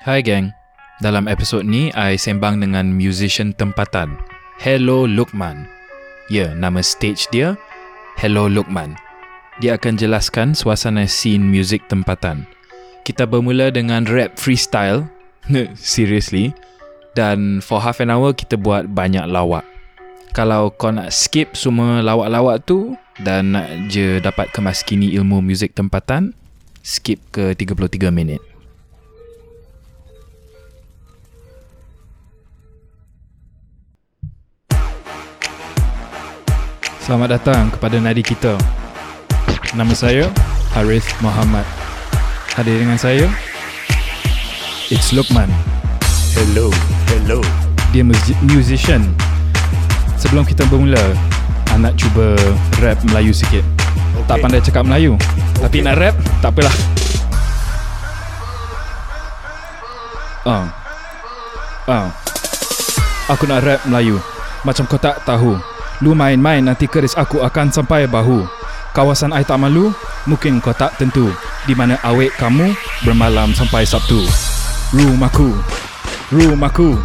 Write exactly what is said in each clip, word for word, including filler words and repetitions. Hai gang, dalam episod ni I sembang dengan musician tempatan Hello Luqman. Ya, yeah, nama stage dia Hello Luqman. Dia akan jelaskan suasana scene muzik tempatan. Kita bermula dengan rap freestyle. Seriously. Dan for half an hour kita buat banyak lawak. Kalau kau nak skip semua lawak-lawak tu dan nak je dapat kemaskini ilmu muzik tempatan, skip ke tiga puluh tiga minit. Selamat datang kepada nadi kita. Nama saya Harith Muhammad. Hadir dengan saya It's Luqman. Hello, hello. Dia musician. Sebelum kita bermula, anak cuba rap Melayu sikit. Okay. Tak pandai cakap Melayu, okay. Tapi nak rap, tak apalah. Ah. Ah. Aku nak rap Melayu. Macam kau tak tahu. Lu main-main nanti keris aku akan sampai bahu. Kawasan I tak malu, mungkin kau tak tentu. Di mana awek kamu bermalam sampai Sabtu. Rumahku, rumahku.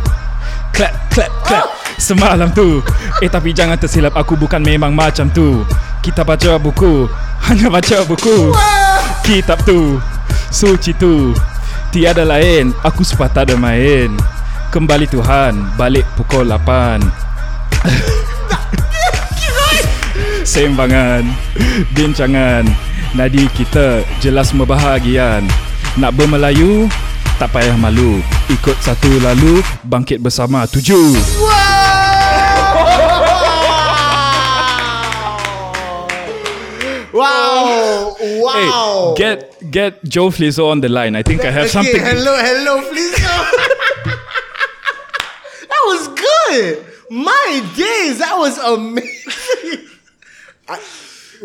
Clap, clap, clap. Semalam tu. Eh tapi jangan tersilap, aku bukan memang macam tu. Kita baca buku, hanya baca buku. Kitab tu, suci tu. Tiada lain, aku sepatah demain. Kembali Tuhan, balik pukul lapan. Sembangan, bincangan, nadi kita jelas membahagian. Nak bermelayu, tak payah malu. Ikut satu lalu, bangkit bersama tujuh. Wow! Wow! Wow! Hey, get get Joe Flizzow on the line. I think I have okay, something. Hello, hello, Flizzow. That was good. My days, that was amazing. I,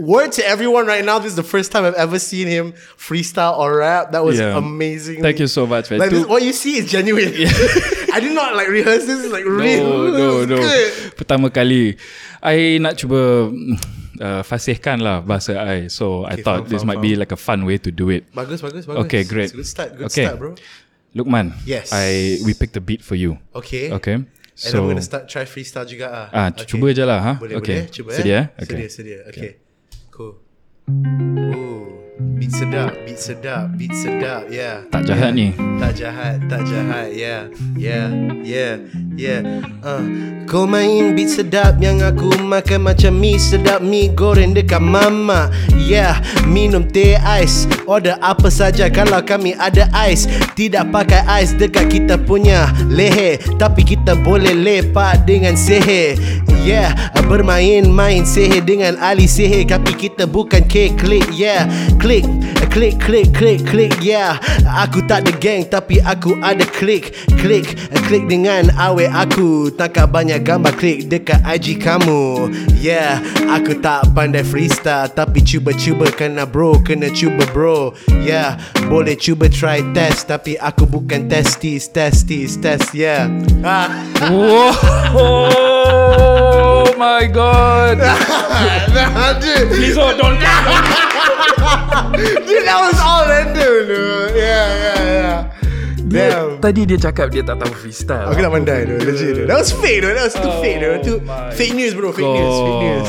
word to everyone right now, this is the first time I've ever seen him freestyle or rap. That was yeah. amazing. Thank you so much, man. Like this, what you see is genuine. Yeah. I did not like rehearse this. It's like no, real. No, no, no. Pertama kali, I nak cuba uh, fasihkan lah bahasa I. So okay, I thought fun, this fun, might fun. be like a fun way to do it. Bagus, bagus, bagus. Okay, great. Good start, good okay. start, bro. Luqman. Yes. I we picked a beat for you. Okay. Okay. And so, I'm going to start try freestyle juga ah. Ah, okay. Cuba je lah ha. Boleh, okay. boleh. Cuba eh. Sedia, okay. sedia, sedia. Okay. Cool. Oh, beat sedap, beat sedap, beat sedap. Yeah. Tak jahat yeah. ni. Tak jahat, tak jahat. Yeah. Yeah, yeah, yeah. Uh, kau main beat sedap yang aku makan macam mi sedap, mi goreng dekat mama. Yeah, minum teh ais, order apa saja kalau kami ada ais. Tidak pakai ais dekat kita punya leher, tapi kita boleh lepak dengan seher. Yeah, bermain-main seher dengan ahli seher, tapi kita bukan K-Click. Yeah, click, click, click, click, click. Yeah, aku tak ada gang, tapi aku ada klik. Klik, klik dengan awek aku. Tangkap banyak gambar klik dekat I G kamu. Yeah, aku tak pandai freestyle, tapi cuba-cuba kena bro, kena cuba bro. Yeah, boleh cuba try test, tapi aku bukan testis, testis, test. Yeah. Whoa. Oh my god. Please oh, don't dude, that was all random. Yeah, yeah, yeah. Dia, tadi dia cakap dia tak tahu freestyle. Aku tak pandai tu. Legit tu. That was fake tu. That was too oh fake tu. Too fake news bro. Fake God. news. Fake news.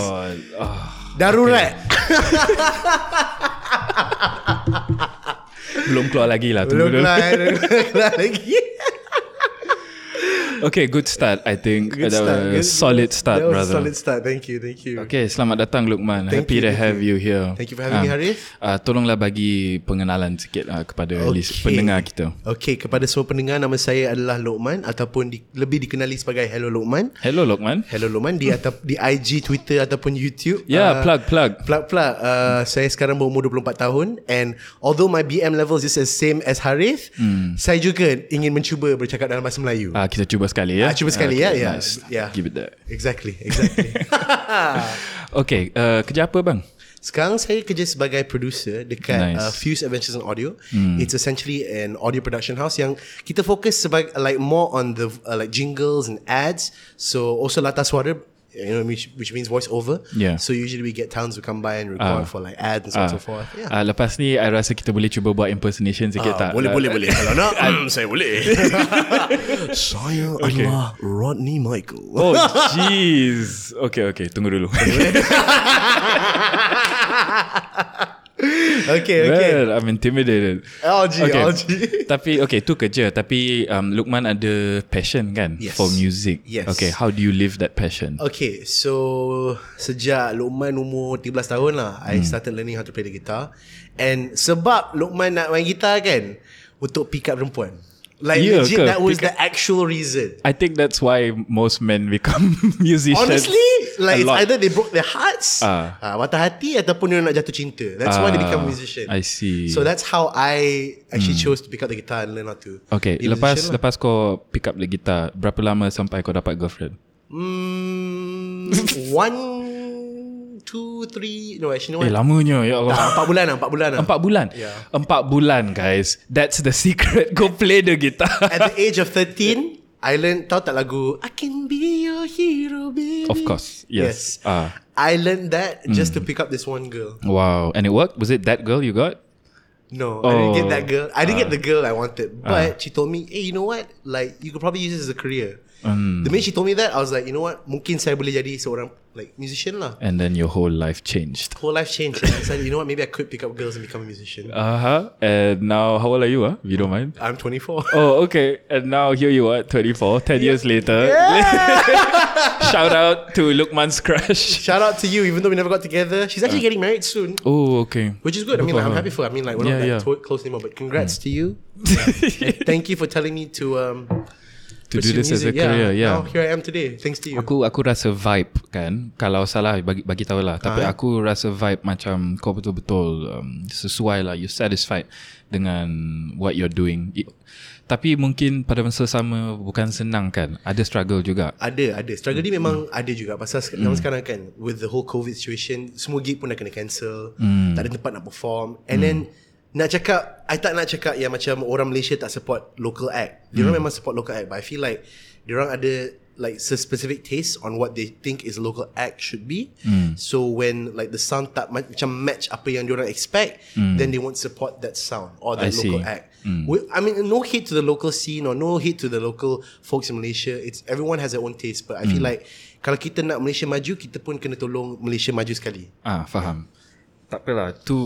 Oh, darurat. Okay. Belum keluar lagi lah. Belum keluar, keluar lagi. Okay, good start. I think good that start. was a solid start, that was brother. Solid start. Thank you, thank you. Okay, selamat datang Luqman. Thank Happy you, to have you. you here. Thank you for having uh, me, Harith. Uh, tolonglah bagi pengenalan sikit uh, kepada okay. pendengar kita. Okay, kepada semua pendengar, nama saya adalah Luqman ataupun di, lebih dikenali sebagai Hello Luqman. Hello Luqman. Hello Luqman di atau di I G, Twitter ataupun YouTube. Yeah, uh, plug, plug, plug, plug. Uh, saya sekarang berumur dua puluh empat tahun, and although my B M levels is the same as Harith, mm. saya juga ingin mencuba bercakap dalam bahasa Melayu. Ah, uh, kita cuba. Sekali ya. Ah, cuba sekali okay, ya. Nice. Yeah. Give it that. Exactly, exactly. Okay, uh, kerja apa bang? Sekarang saya kerja sebagai producer dekat nice. uh, Fuse Adventures in Audio. Mm. It's essentially an audio production house yang kita fokus sebagai like more on the uh, like jingles and ads. So also latar suara you know, which, which means voiceover. Yeah. So usually we get towns who come by and record uh, for like ads and so on uh, and so forth. Yeah. Uh, lepas ni, I rasa kita boleh cuba buat impersonation sikit uh, tak? Boleh, uh, boleh, uh, boleh. Kalau nak, um, saya boleh. Saya okay. adalah Rodney Michael. Oh, jeez. Okay, okay. Tunggu dulu. Okay, okay. Well, I'm intimidated. L G, okay. L G. Tapi, okay, tu kerja. Tapi um, Luqman ada passion kan? Yes. For music. Yes. Okay, how do you live that passion? Okay, so sejak Luqman umur tiga belas tahun lah, hmm. I started learning how to play the guitar. And sebab Luqman nak main gitar kan, untuk pick up perempuan. Like yeah, legit, that was the actual reason. I think that's why most men become musicians. Honestly, like it's either they broke their hearts, uh, uh, mata hati, ataupun dia nak jatuh cinta. That's uh, why they become musician. I see. So that's how I actually mm. chose to pick up the guitar and learn how to. Okay, lepas lah. lepas kau pick up the guitar, berapa lama sampai kau dapat girlfriend? Hmm, one. Two, three, no actually no. Eh lamanya ya Allah. Empat bulan lah, empat bulan lah. Empat bulan? Yeah. Empat bulan guys. That's the secret. Go play the guitar. At the age of thirteen, I learned, tahu tak lagu I Can Be Your Hero Baby? Of course, yes. yes. Uh. I learned that just mm. to pick up this one girl. Wow, and it worked? Was it that girl you got? No, oh. I didn't get that girl. I didn't uh. get the girl I wanted. But uh. she told me, hey, you know what? Like, you could probably use this as a career. Mm. The minute she told me that, I was like, you know what? Mungkin saya boleh jadi seorang like musician lah. And then your whole life changed. Whole life changed. And I said, you know what? Maybe I could pick up girls and become a musician. Uh huh. And now, how old are you? Huh? If you don't mind. I'm twenty-four. Oh, okay. And now here you are, twenty-four, ten yeah. years later. Yeah. Shout out to Luqman's crush. Shout out to you. Even though we never got together, she's actually uh. getting married soon. Oh, okay. Which is good. I mean, like, I'm happy for her. I mean, like we're yeah, not yeah. that close anymore. But congrats mm. to you. Thank you for telling me to. Um, To do this music, as a yeah. career, yeah. Now here I am today, thanks to you. Aku aku rasa vibe kan, kalau salah bagi bagi tahu lah. Tapi uh-huh. aku rasa vibe macam kau betul-betul um, sesuai lah. You satisfied dengan what you're doing. It, tapi mungkin pada masa sama bukan senang kan? Ada struggle juga. Ada, ada. Struggle mm. ni memang mm. ada juga. Pasal zaman mm. sekarang kan, with the whole COVID situation, semua gig pun dah kena cancel. Mm. Tak ada tempat nak perform. And mm. then nak cakap, I tak nak cakap yang macam orang Malaysia tak support local act. Diorang mm. memang support local act, but I feel like diorang ada like specific taste on what they think is local act should be. Mm. So when like the sound tak macam match apa yang diorang expect, mm. then they won't support that sound or that I local see. act. Mm. We, I mean, no hate to the local scene or no hate to the local folks in Malaysia. It's everyone has their own taste, but I mm. feel like kalau kita nak Malaysia maju, kita pun kena tolong Malaysia maju sekali. Ah, faham. Tak apalah, tu.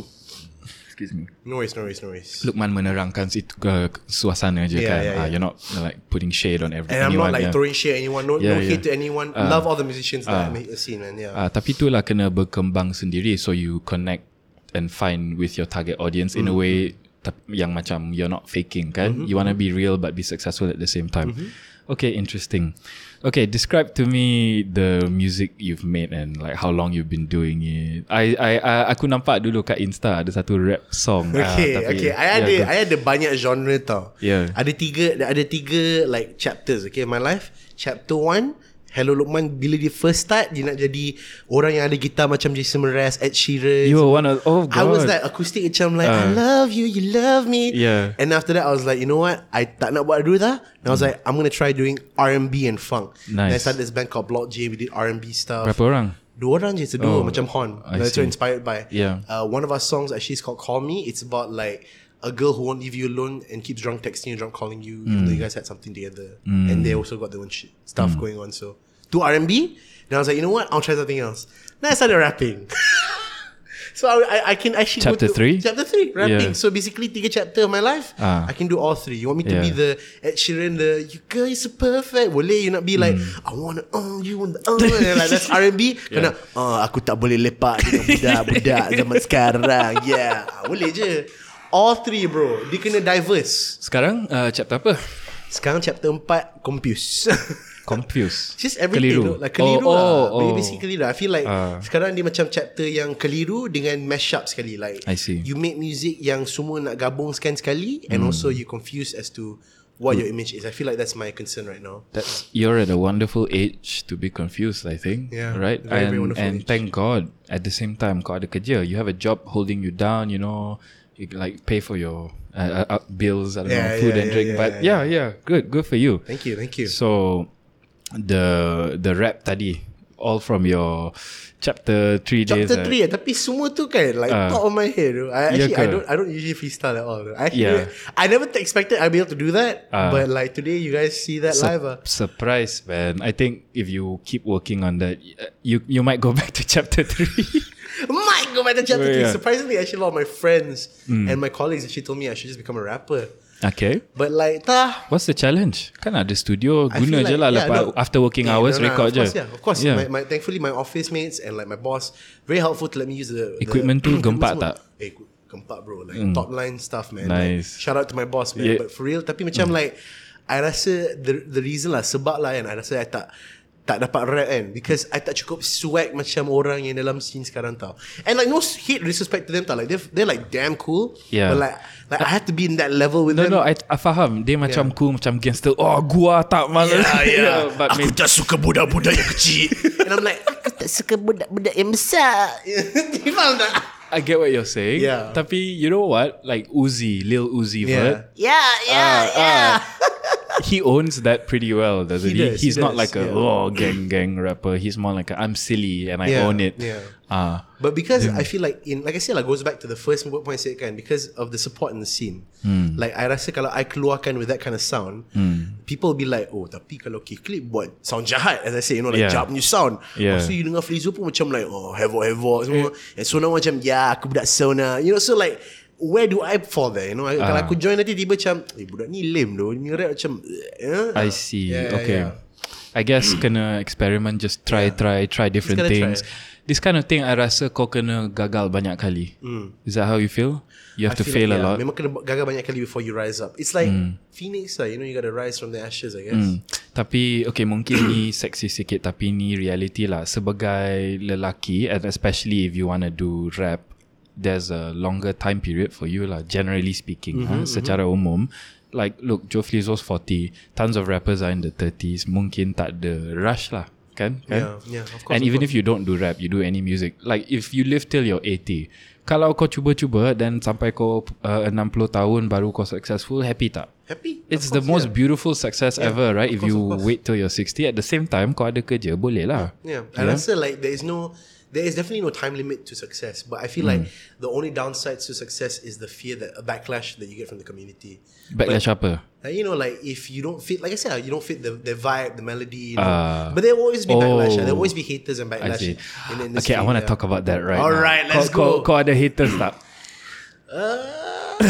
Excuse me. Noise, noise, noise. Luqman menerangkan situ, uh, suasana je yeah, kan. Yeah, yeah. Uh, you're not like putting shade on everyone. And I'm anyone, not like yeah. throwing shade anyone. No, yeah, no yeah. hate to anyone. Uh, Love all the musicians uh, that I make a scene, man. Yeah. Uh, tapi itulah kena berkembang sendiri. So you connect and find with your target audience mm-hmm. in a way yang macam you're not faking kan. Mm-hmm. You want to be real but be successful at the same time. Mm-hmm. Okay, interesting. Okay, describe to me the music you've made and like how long you've been doing it. I I, I aku nampak dulu kat Insta ada satu rap song. Okay, ah, tapi, okay. I yeah, ada go. I ada banyak genre tau. Yeah. Ada tiga ada tiga like chapters okay in my life. Chapter one, Hello Luqman bila dia first start dia nak jadi orang yang ada gitar macam Jason Mraz, Ed Sheeran. You were one of oh god. I was like acoustic macam like uh. I love you, you love me. Yeah. And after that I was like, you know what? I tak nak buat dulu dah. And I was like, I'm going to try doing R and B and funk. Nice. And I started this band called Block J. We did R and B stuff. Berapa orang? Dua orang je, seduo oh, macam Horn. That's what inspired by. Yeah. Uh, one of our songs actually is called Call Me. It's about like a girl who won't leave you alone and keeps drunk texting you, drunk calling you, mm. even though you guys had something together. Mm. And they also got their own shit, stuff mm. going on. So, do R and B. Then I was like, you know what? I'll try something else. Then I started rapping. So, I, I can actually Chapter three? Chapter three, rapping. Yeah. So, basically, tiga chapter of my life, ah. I can do all three. You want me to yeah. be the Ed Sheeran, the, you girl, you're so perfect. Boleh you not be like, mm. I want to own you. Wanna own. And like, that's R and B. Yeah. Kena, oh, aku tak boleh lepak dengan budak-budak zaman sekarang. Yeah, boleh je. All three bro. Dia kena diverse. Sekarang uh, chapter apa? Sekarang chapter empat, Confuse. Confuse. Just everything keliru. Like, keliru oh, lah oh, oh. Basically keliru. I feel like uh. sekarang dia macam chapter yang keliru dengan mash up sekali. Like I see. You make music yang semua nak gabung sekali. And mm. also you confuse as to what your image is. I feel like that's my concern right now. That's, you're at a wonderful age to be confused, I think. Yeah, right? Very, and very wonderful and age. Thank God at the same time kau ada kerja. You have a job holding you down, you know. You like pay for your uh, uh, bills, I don't yeah, know, food yeah, and drink. Yeah, but yeah, yeah, yeah, good, good for you. Thank you, thank you. So the the rap tadi, all from your chapter three days. Chapter three, eh? Tapi semua tu kan like uh, top of my head. I, actually, yeah, I don't, I don't usually freestyle at all. I actually, yeah. I never expected I'd be able to do that. Uh, but like today, you guys see that su- live. Uh. Surprise, man! I think if you keep working on that, you you might go back to chapter three. Might go back to chapter three. Yeah. Surprisingly, actually, a lot of my friends mm. and my colleagues actually told me I should just become a rapper. Okay. But like tah, what's the challenge? Kan ada studio I guna like, je lah yeah, lepas no, after working yeah, hours no, no, record of course, je yeah, of course yeah. my, my, thankfully my office mates and like my boss very helpful to let me use the equipment the, tu gempak tak? Eh gempak bro, like mm. top line stuff man. Nice, like, shout out to my boss man yeah. But for real tapi macam mm. like I rasa the, the reason lah sebab lah kan I rasa I tak tak dapat rap kan because I tak cukup swag macam orang yang dalam scene sekarang tau. And like no hate disrespect to them tau, like they're, they're like damn cool yeah. But like like I had to be in that level with no, them. No no I, I faham dia macam yeah. cool macam gangster. Oh gua tak malas yeah, yeah. yeah, aku tak suka budak-budak yang kecil. And I'm like aku tak suka budak-budak yang besar. You faham tak? I get what you're saying yeah. Tapi you know what, like Uzi, Lil Uzi yeah. Yeah yeah uh, yeah uh, he owns that pretty well, doesn't he? he? Does, He's he not does, like a yeah. oh gang gang rapper. He's more like a, I'm silly and I yeah, own it. Yeah. Uh, but because yeah. I feel like in like I said, like goes back to the first point I said kan, because of the support in the scene. Mm. Like I rasa kalau I keluarkan with that kind of sound, mm. people will be like, oh tapi kalau K-Click buat sound jahat, as I say, you know, like yeah. jahat punya sound. Yeah. So you dengar Flizzow pun macam like oh havoc havoc semua. Yeah. And so now macam yeah aku budak sauna, you know, so like. Where do I fall there? You know, uh. Kalau aku join nanti tiba macam eh budak ni lame doh, ni rap macam uh. I see yeah, okay yeah. I guess kena experiment. Just try yeah. try Try different things try. This kind of thing I rasa kau kena gagal banyak kali mm. Is that how you feel? You have I to fail like, a yeah, lot. Memang kena gagal banyak kali before you rise up. It's like mm. Phoenix lah, you know, you gotta rise from the ashes I guess mm. Tapi okay mungkin ni seksi sikit tapi ni reality lah. Sebagai lelaki, and especially if you wanna do rap, there's a longer time period for you lah, generally speaking mm-hmm, ha, mm-hmm. secara umum. Like look, Joe Flizzow's forty, tons of rappers are in the thirties. Mungkin tak ada rush lah kan, kan? Yeah, yeah, of course. And of even course. If you don't do rap, you do any music, like if you live till you're eighty, kalau kau cuba-cuba dan sampai kau uh, sixty tahun baru kau successful, happy tak? Happy. It's course, the most yeah. beautiful success yeah, ever right? If course, you wait till you're sixty, at the same time kau ada kerja, boleh lah yeah. Yeah. I yeah? rasa like there is no there is definitely no time limit to success, but I feel mm. like the only downsides to success is the fear that a backlash that you get from the community. Backlash apa? Uh, you know, like if you don't fit, like I said, you don't fit the, the vibe, the melody. You know? uh, but there will always be oh, backlash. There will always be haters and backlash. I in the industry, okay, I want to yeah. talk about that right All now. All right, let's call, go. Call, call the haters tak? Uh,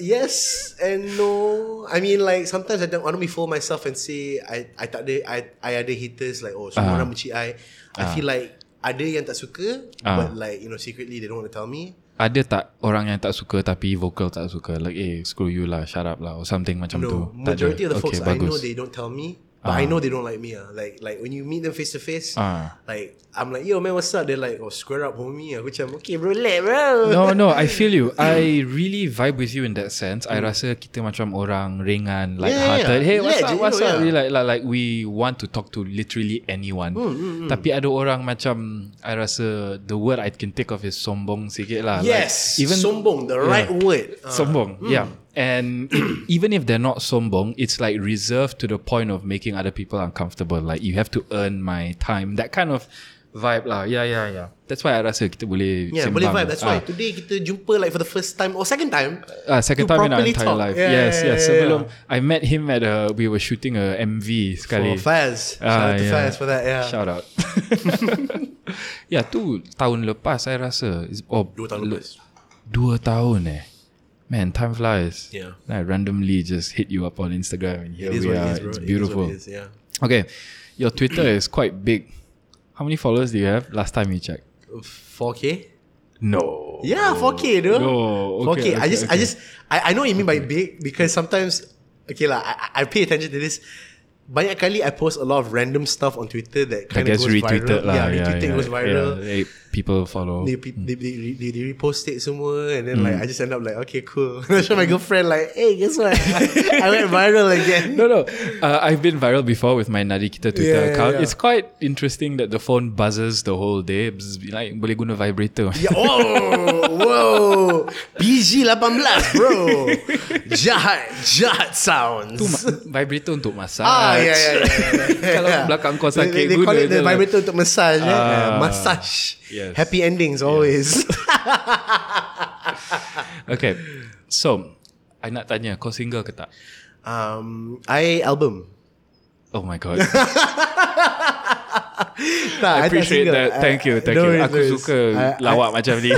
yes and no. I mean, like sometimes I don't want to be fool myself and say I I tak ada I I ada haters like oh semua uh. orang benci I. I uh. feel like ada yang tak suka uh. but like you know secretly they don't want to tell me. Ada tak orang yang tak suka tapi vocal tak suka, like eh screw you lah, shut up lah or something macam no, tu? Majority of the folks okay, I bagus. know they don't tell me but uh. I know they don't like me ah. Like like when you meet them face to face uh. like I'm like yo man what's up, they're like oh square up homie. Aku macam okay bro let bro. No no I feel you. I really vibe with you in that sense. I mm. rasa kita macam orang ringan, like yeah, hearted yeah. Hey what's yeah, up what's know, up yeah. we like, like like we want to talk to literally anyone mm, mm, mm. Tapi ada orang macam I rasa the word I can think of is sombong sikit lah. Yes like, even, sombong the right yeah. word uh. sombong mm. yeah. And even if they're not sombong, it's like reserved to the point of making other people uncomfortable. Like you have to earn my time, that kind of vibe lah. Yeah yeah yeah. That's why I rasa kita boleh yeah, boleh vibe. That's ah. why today kita jumpa like for the first time or second time uh, second time in our entire talk. life yeah, yes yeah, yes yeah, sebelum yeah. I met him at a, we were shooting a M V sekali for Faz. Shout ah, out to yeah. Faz for that yeah. Shout out. Yeah tu tahun lepas I rasa oh, Dua tahun lepas Dua tahun eh man, time flies. Yeah. I randomly just hit you up on Instagram and here it is we what are. It is, bro. It's beautiful. It is what it is, yeah. Okay, your Twitter is quite big. How many followers do you have? Last time you checked, four K. No. Yeah, four K, dude. No. Okay, four K. Okay, I just, okay. I just, I, I know what you mean okay. by big because sometimes, okay lah, I, I pay attention to this. Banyak kali I post a lot of random stuff on Twitter that kind of goes retweeted viral. Lah, yeah, retweeted yeah, yeah, goes viral. Yeah, yeah. people follow. They, pe- mm. they, they, they, they repost it semua. And then mm. like I just end up like, okay, cool. I show my girlfriend like, hey, guess what? I went viral again. No, no. Uh, I've been viral before with my Nadi Kita Twitter yeah, account. Yeah. It's quite interesting that the phone buzzes the whole day. Bzz, like, boleh guna vibrator. Yeah, oh, whoa. P G eighteen, bro. Jahat, jahat sounds. Tu ma- vibrator untuk massage. Ah, yeah, yeah, yeah, yeah, yeah. Kalau yeah. belakang kau sakit, they, they guna. They call it the vibrator untuk massage. Uh, eh? uh, massage. Yes. Happy endings always. Yeah. Okay. So, I nak tanya, kau single ke tak? Um, I album. Oh my god. Nah, I appreciate I that. Thank you, thank no you. Worries, Aku worries. suka uh, lawak I, macam ni.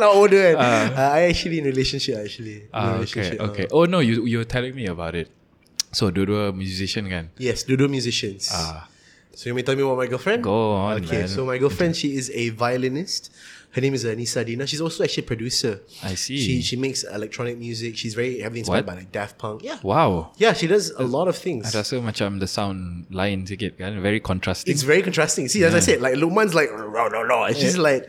Not older kan. Uh, uh, I actually in relationship actually. Uh, in relationship, okay, okay. Uh. Oh no, you you were telling me about it. So dua-dua musician kan? Yes, dua-dua musicians. Uh. So you may tell me about my girlfriend? Go on. Okay, man. So my girlfriend, she is a violinist. Her name is Anissa Dina. She's also actually a producer. I see. She she makes electronic music. She's very heavily inspired what? by like Daft Punk. Yeah. Wow. Yeah, she does a lot of things. I rasa macam the sound line sikit kan? Very contrasting. It's very contrasting. See, yeah. as I said, like Luqman's like, no, no, no. And she's yeah. like,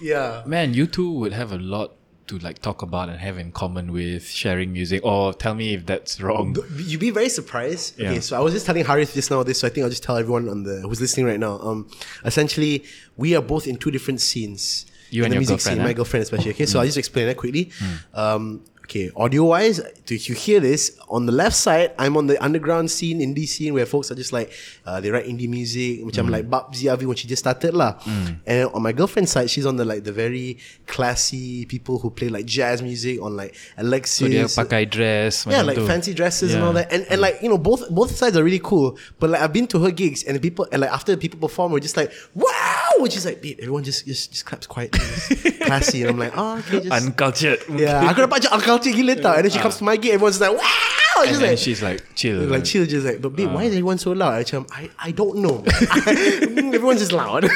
yeah. Man, you two would have a lot to like talk about and have in common with sharing music. Or tell me if that's wrong. You'd be very surprised. Yeah. Okay, so I was just telling Harith just now this, so I think I'll just tell everyone on the who's listening right now. Um, essentially, we are both in two different scenes. You and your girlfriend, scene, eh? My girlfriend especially. Okay, mm. so I'll just explain that quickly. Mm. Um, okay, audio-wise, if you hear this, on the left side, I'm on the underground scene, indie scene, where folks are just like, uh, they write indie music, which I'm mm. like Bob Zavi when she just started lah. Mm. And on my girlfriend's side, she's on the like the very classy people who play like jazz music on like Alexis. So dia pakai dress. Yeah, like tu. fancy dresses yeah. and all that. And and like, you know, both both sides are really cool. But like I've been to her gigs and the people, and like after the people perform, we're just like, wow! Which is like, babe, everyone just just, just claps quietly. Classy. And I'm like, oh, okay, just. Uncultured. Yeah, aku dapat macam uncultured gila tau. And then she comes to my gate, everyone's like, wow. And then like, she's like, chill. Like, chill, just like, but babe, uh. why is everyone so loud? Like, I, I don't know. Everyone's just loud.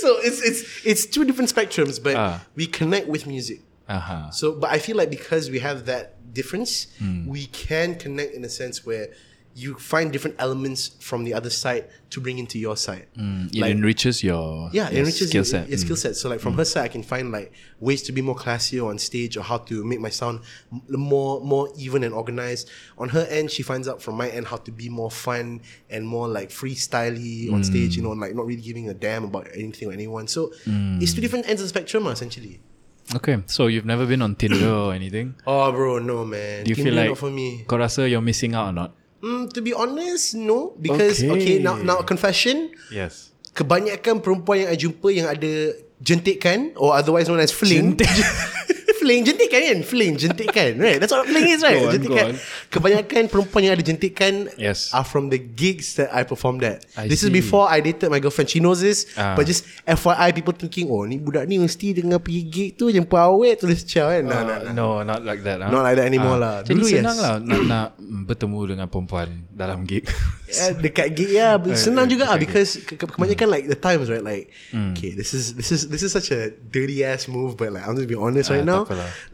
So it's it's it's two different spectrums, but uh. we connect with music. Uh-huh. So, but I feel like because we have that difference, mm. we can connect in a sense where you find different elements from the other side to bring into your side. Mm, it like, enriches your, yeah, your enriches skill set. Your, your mm. skill set. So like from mm. her side, I can find like ways to be more classier on stage or how to make my sound more more even and organized. On her end, she finds out from my end how to be more fun and more like freestyle-y mm. on stage, you know, like not really giving a damn about anything or anyone. So mm. it's two different ends of the spectrum essentially. Okay, so you've never been on Tinder or anything? Oh bro, no man. Do you Tinder feel like not for me. Kau rasa you're missing out or not? Mm, to be honest, no. Because, okay, okay now, now confession. Yes. Kebanyakan perempuan yang I jumpa yang ada jentikan or otherwise known as fling. Jentik. Fling, jentikan kan? Fling, jentikan. Right? That's what fling is, right? Go on, jentikan. Go on. Kebanyakan perempuan yang ada jentikan yes. are from the gigs that I performed at. I this see. Is before I dated my girlfriend. She knows this. Uh. But just F Y I, people thinking, oh, ni budak ni mesti dengan pergi gig tu jumpa awet tulis ciao kan? Nah, uh, nah, nah. No, not like that. Huh? Not like that anymore uh, lah. Jadi dulu, senang yes. lah nak, nak bertemu dengan perempuan dalam gig. Yeah, dekat gig, ya. Yeah, senang uh, juga lah because ke- ke- kebanyakan mm. like the times, right? Like, mm. okay, this is this is, this is such a dirty ass move, but like, I'm just being honest uh, right now.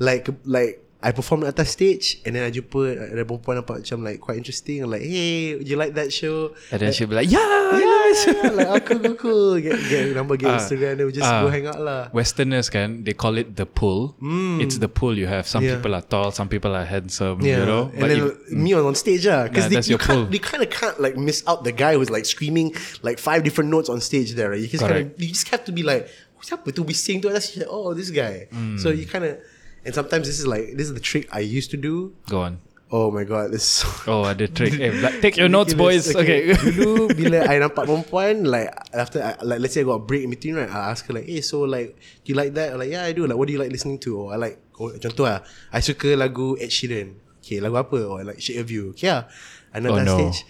Like like I performed at that stage and then I jumpa ada perempuan nampak macam like quite interesting like, hey, you like that show? And then like, she'll be like, yeah, yeah, nice. Yeah. Like aku cool, cool, cool. Get, get number, get uh, Instagram, then we just uh, go hang out lah. Westerners kan, they call it the pull. Mm. It's the pull you have. Some yeah. people are tall, some people are handsome, yeah. you know. And but then if, me on, on stage lah, because nah, they, they kind of can't like miss out the guy who's like screaming like five different notes on stage there. Right? You just kind of you just have to be like, siapa tu we sing tu? Oh, this guy. Mm. So you kind of, and sometimes this is like this is the trick I used to do. Go on. Oh my god, this. So oh, the trick. Hey, like, take your notes, boys. Okay. Dulu bila I nampak perempuan, like after I, like let's say I got a break in between, right? I ask her like, hey, so like do you like that? I'm like, yeah, I do. Like, what do you like listening to? Or I like, oh, contoh lah, I suka lagu Ed Sheeran. Okay, lagu apa? Or I like Shape of You. Okay, yeah. Another oh, no. stage.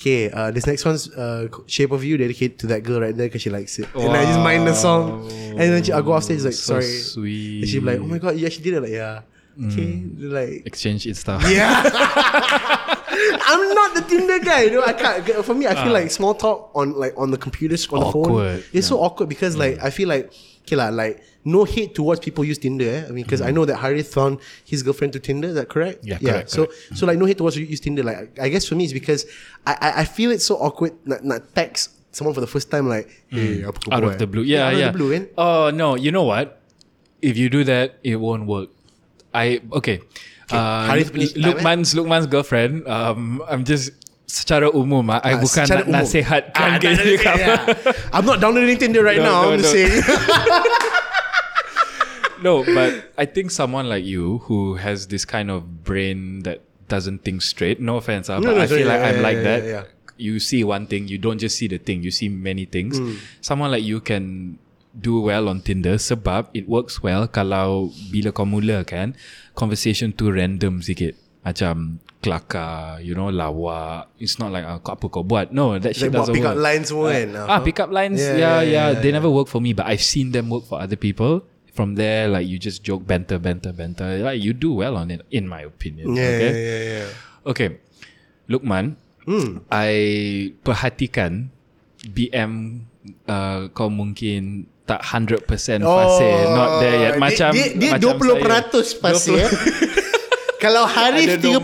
Okay, uh, this next one's uh, Shape of You dedicated to that girl right there because she likes it. Wow. And I just mind the song. And then she, I go off stage like, so sorry. Sweet. And she'd be like, oh my god, you actually did it? Like, yeah. Okay, mm. like. Exchange it stuff. Yeah. I'm not the Tinder guy, you know. I can't. For me, I feel uh, like small talk on like on the computer, on awkward, the phone. It's yeah. so awkward because yeah. like I feel like okay lah, like no hate towards people use Tinder. Eh? I mean, because mm. I know that Harith found his girlfriend to Tinder. Is that correct? Yeah, yeah. Correct, so correct. so like no hate towards use Tinder. Like I guess for me it's because I I, I feel it's so awkward. Not, not text someone for the first time, like, hey, mm. apa kau out buat? Of the blue. Yeah, yeah. Out yeah. of the blue, kan? Oh, no. You know what? If you do that, it won't work. I, okay. okay. Uh, Harith Luqman's, Luqman's girlfriend, um, I'm just, secara umum, ah, I bukan nak umum. nasihatkan. Ah, dia dia dia yeah. I'm not downloading Tinder right no, now, no, I'm no. saying. No, but I think someone like you who has this kind of brain that doesn't think straight, no offense, no, but no, I feel yeah, like yeah, I'm yeah, like yeah, that. Yeah, yeah. You see one thing, you don't just see the thing, you see many things. Mm. Someone like you can do well on Tinder sebab it works well kalau bila kau mula kan, conversation tu random sikit. Macam kelakar, you know, lawak. It's not like, ah, apa kau buat? No, that shit like doesn't pick work. Pick up lines semua uh, kan? Uh-huh. Ah, pick up lines, yeah, yeah, yeah, yeah, yeah. They yeah. never work for me, but I've seen them work for other people. From there, like, you just joke, banter, banter, banter. Like, you do well on it, in my opinion. Yeah, okay? yeah, yeah, yeah. Okay. Luqman, mm. I perhatikan B M uh, kau mungkin tak one hundred percent pasir. Oh, not there yet. Macam dia, dia, dia macam twenty percent saya. Pasir. twenty percent Kalau Harith thirty-five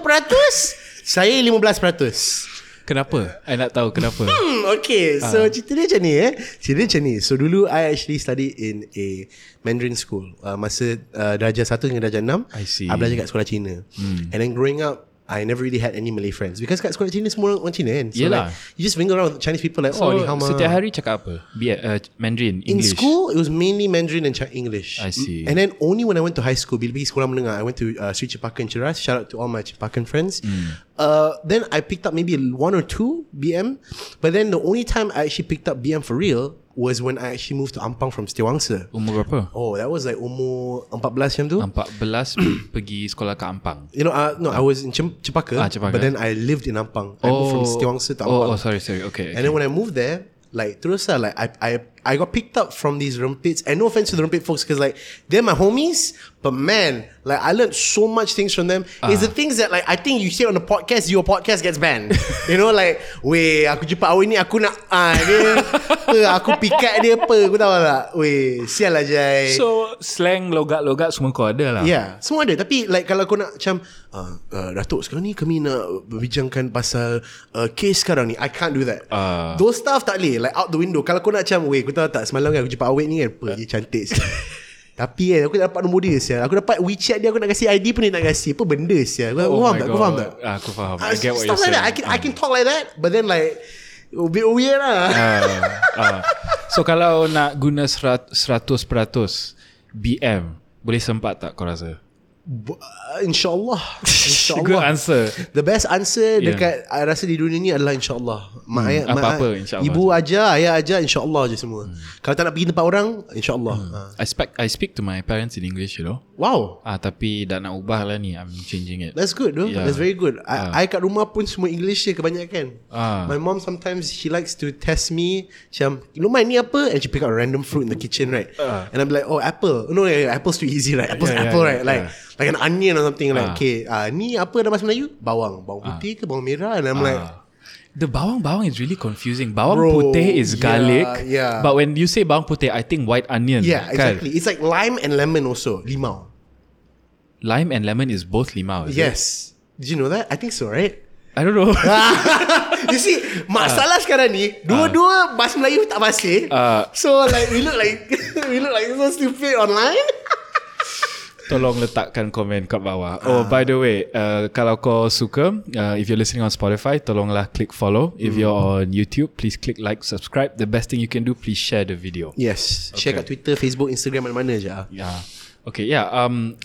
percent, saya fifteen percent. Kenapa? I nak tahu kenapa. Hmm, okay, so uh. cerita dia macam ni eh. Cerita dia macam ni. So dulu I actually study in a Mandarin school. Uh, masa uh, darjah one hingga darjah six. I see. I belajar kat sekolah Cina. Hmm. And then growing up, I never really had any Malay friends. Because kat sekolah Cina, semua orang Cina kan. So yelah. Like, you just mingle around with Chinese people like, so, oh, ni hama. Setiap hari cakap apa? Be, uh, Mandarin, English. In school, it was mainly Mandarin and English. I see. And then only when I went to high school, bila pergi sekolah menengah, I went to uh, Sri Cepakan Ceras. Shout out to all my Cepakan friends. Mm. Uh, then I picked up maybe one or two B M. But then the only time I actually picked up B M for real was when I actually moved to Ampang from Setiawangsa. Umur berapa? Oh, that was like umur fourteen macam tu. fourteen pergi sekolah ke Ampang. You know, uh, no, I was in Cem- Cepaka, ah, Cepaka, but then I lived in Ampang. Oh. I moved from Setiawangsa to Ampang. Oh, oh sorry, sorry. Okay. And okay. then when I moved there, like terus lah, like I I I got picked up from these rempits. And no offense to the rempit folks, because like they're my homies. But man, like I learned so much things from them. Uh-huh. It's the things that like I think you say on the podcast, your podcast gets banned. You know, like, weh, aku jumpa awak ni, aku nak ah dia, apa, aku pikat dia apa, aku tahu tak? Weh, sial lah Jai. So slang, logat-logat semua kau ada lah. Yeah, semua ada. Tapi like kalau kau nak macam uh, uh, Datuk sekarang ni kami nak berbincangkan pasal uh, case sekarang ni, I can't do that. Uh. Those stuff tak boleh. Like out the window. Kalau kau nak macam, weh, kau tahu tak, semalam kan aku jumpa awet ni kan, apa dia cantik sial. Tapi eh, aku tak dapat nombor dia sial. Aku dapat WeChat dia, aku nak kasi I D pun dia nak kasi. Apa benda sial. Kau oh faham tak? Kau faham tak? Ah, aku faham. I, I get what you're like saying. That. I can, uh. I can talk like that. But then like, it will be weird lah. Uh, uh. So kalau nak guna one hundred peratus B M, boleh sempat tak kau rasa? InsyaAllah. InsyaAllah. Good answer. The best answer dekat yeah. I rasa di dunia ni adalah insyaAllah. Mak hmm, ayat, apa-apa insyaAllah. Ibu aja, ayah aja, insyaAllah je semua. Hmm. Kalau tak nak pergi tempat orang, insyaAllah. Hmm. Ha. I speak I speak to my parents in English, you know. Wow. Ah, tapi dah nak ubah lah ni. I'm changing it. That's good though. Yeah. That's very good. Yeah. I, I kat rumah pun semua English je kebanyakan. Ah. My mom sometimes she likes to test me. Macam, Luqman ni apa? And she pick out a random fruit in the kitchen, right? Uh. And I'm like, oh, apple. No, yeah, yeah, apple's too easy, right? Apple's yeah, apple, yeah, yeah, right? Yeah. Like. Like an onion or something. Like ah. Okay uh, ni apa dalam bahasa Melayu? Bawang. Bawang putih ah. ke bawang merah? And I'm ah. like, the bawang-bawang is really confusing. Bawang bro, putih is garlic yeah, yeah. But when you say bawang putih, I think white onion. Yeah kan? Exactly. It's like lime and lemon also. Limau. Lime and lemon is both limau is yes it? Did you know that? I think so, right? I don't know. You see, masalah uh, sekarang ni dua-dua uh, bahasa Melayu tak pasir uh, so like we look like we look like so stupid online. Tolong letakkan komen kat bawah. Oh, by the way, uh, kalau kau suka, uh, if you're listening on Spotify, tolonglah click follow. If mm. you're on YouTube, please click like, subscribe. The best thing you can do, please share the video. Yes. Okay. Share kat Twitter, Facebook, Instagram, mana-mana je. Yeah. Okay, yeah. Um,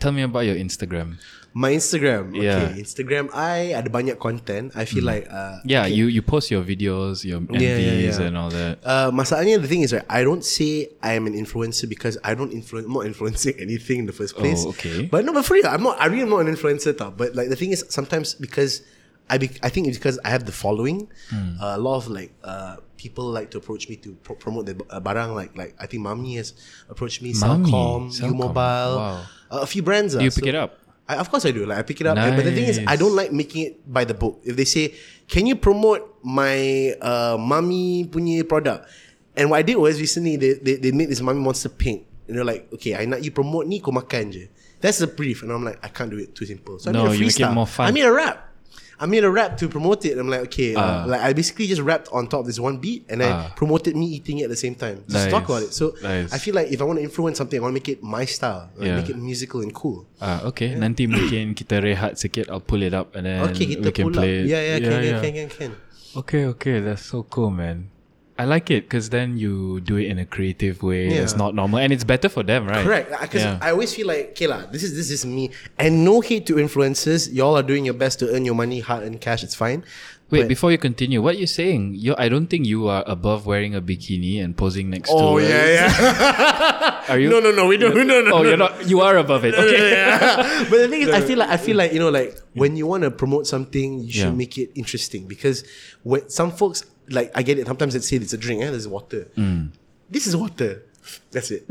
tell me about your Instagram. My Instagram. Yeah. Okay, Instagram I ada banyak content. I feel mm. like uh, yeah, okay. you you post your videos, your M Vs yeah, yeah, yeah. and all that. Uh, masalahnya the thing is, right, I don't say I am an influencer because I don't influence, not influencing anything in the first place. Oh, okay. But no, but for real, I'm not. I really am not an influencer, tau. But like the thing is, sometimes because I be, I think it's because I have the following. Mm. Uh, a lot of like. Uh, People like to approach me to pro- promote the uh, barang. Like, like I think Mami has approached me. Selcom, U Mobile, wow. uh, a few brands. Do you uh, pick so it up? I, of course I do. Like I pick it up. Nice. But the thing is, I don't like making it by the book. If they say, "Can you promote my uh, Mami punya product?" And what I did was recently they they, they made this Mami Monster Pink. And they're like, okay, I nak you promote ni, kau makan je. That's the brief. And I'm like, I can't do it, too simple. So no, I made a freestyle. You make it more fun. I made a rap. I made a rap to promote it. I'm like, okay, uh, uh, like I basically just rapped on top of this one beat, and uh, I promoted me eating it at the same time. Just nice. talk about it. So nice. I feel like if I want to influence something, I want to make it my style, like yeah. make it musical and cool. Ah, uh, okay. Yeah. Nanti mungkin kita rehat sikit. I'll pull it up and then okay, we can play. Up. Yeah, yeah, yeah, can, yeah. Can, can, can, can. Okay, okay. That's so cool, man. I like it because then you do it in a creative way. Yeah. It's not normal, and it's better for them, right? Correct. Because yeah. I always feel like, okay lah, this is this is me, and no hate to influencers. Y'all are doing your best to earn your money, hard and cash. It's fine. Wait, but before you continue, what you're saying? You, I don't think you are above wearing a bikini and posing next oh, to. Oh yeah, yeah. Are you? No, no, no. We don't. No, no, no. Oh, no, you're no. not. You are above it. Okay. Yeah. But the thing is, I feel like I feel like you know, like when you want to promote something, you should yeah. make it interesting because when some folks. Like I get it. Sometimes they say it's a drink. Eh? There's water. Mm. This is water. That's it.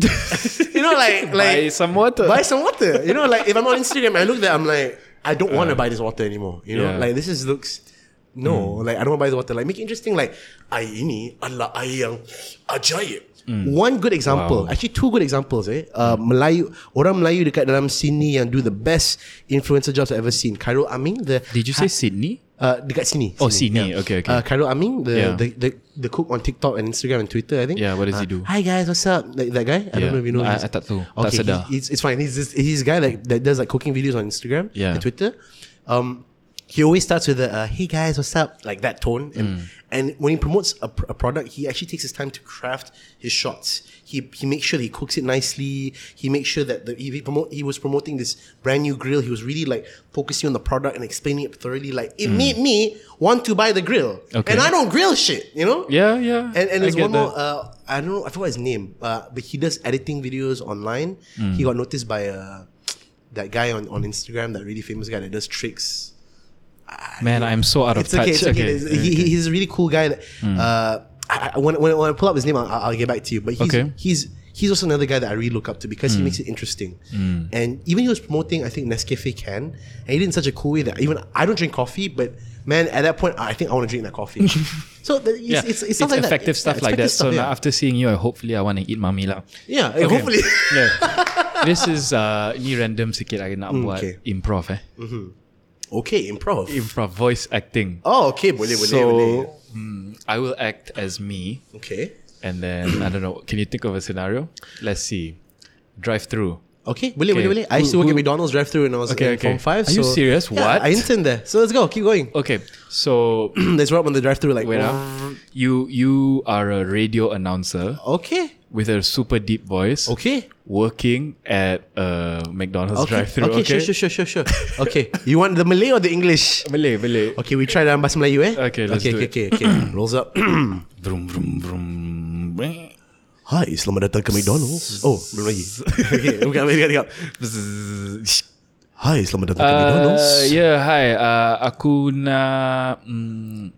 You know, like like buy some water. Buy some water. You know, like if I'm on Instagram, I look there. I'm like, I don't want to uh, buy this water anymore. You know, yeah. like this is looks. No, mm. like I don't want to buy the water. Like make it interesting. Like air ini adalah air yang ajaib. Mm. One good example, wow. actually two good examples. Eh, uh, Melayu orang Melayu dekat dalam Sydney yang do the best influencer jobs I've ever seen. Khairul Aming. The did you say ha- Sydney? Uh, dekat sini. Oh, sini. Yeah. Okay, okay. Uh, Khairul Aming, the, yeah. the the the cook on TikTok and Instagram and Twitter, I think. Yeah, what does uh, he do? Hi guys, what's up? Like, that guy? I yeah. don't know if you know. I, I tak tahu. Okay, he, it's, it's fine. He's this, he's a guy that, that does like cooking videos on Instagram yeah. and Twitter. Um, he always starts with the uh, "Hey guys, what's up?" like that tone, and mm. and when he promotes a, a product, he actually takes his time to craft his shots. He he makes sure that he cooks it nicely. He makes sure that the, he promote, he was promoting this brand new grill. He was really like focusing on the product and explaining it thoroughly. Like it mm. made me want to buy the grill, okay. and I don't grill shit, you know. Yeah, yeah. And and there's one that. more. Uh, I don't know. I forgot his name, uh, but he does editing videos online. Mm. He got noticed by uh, that guy on, on Instagram, that really famous guy that does tricks. I Man, I'm so out of it's touch. Okay, it's okay. Okay. It's, okay. He, he's a really cool guy. That, mm. uh, I, I, when, when I pull up his name, I'll, I'll get back to you. But he's, okay. he's he's also another guy that I really look up to because mm. he makes it interesting. Mm. And even he was promoting, I think, Nescafe Can. And he did in such a cool way that even I don't drink coffee, but man, at that point, I think I want to drink that coffee. So the, it's, yeah. it's, it's, it's like effective that. stuff it's, like effective that. Stuff, so yeah. after seeing you, I hopefully I want to eat Mami lah. Yeah, okay. hopefully. yeah. This is uh, ni random sikit I nak buat okay. improv eh. Mm-hmm. Okay, improv. Improv, voice acting. Oh, okay, boleh, boleh, so, boleh. Mm, I will act as me. Okay. And then, I don't know, can you think of a scenario? Let's see. Drive-through. Okay, boleh, okay. boleh, boleh. I used to work at McDonald's drive-through when I was okay, in okay. Form five. Are so, you serious? Yeah, what? I interned there. So let's go, keep going. Okay, so... Let's wrap on the drive-through like... Wait up. You, you are a radio announcer. Okay. With a super deep voice. Okay. Working at a McDonald's okay. drive-thru. Okay, okay, sure, sure, sure, sure. Okay. You want the Malay or the English? Malay, Malay. Okay, we try dalam bahasa Melayu eh. Okay, let's okay, do okay, it. Okay, okay, okay. Rolls up. Vroom, vroom, vroom. Hi, selamat datang ke McDonald's. Oh, belum lagi. Okay, bukan, bukan, bukan. Hi, selamat datang uh, ke McDonald's. Yeah, hi. Uh, aku nak... Um,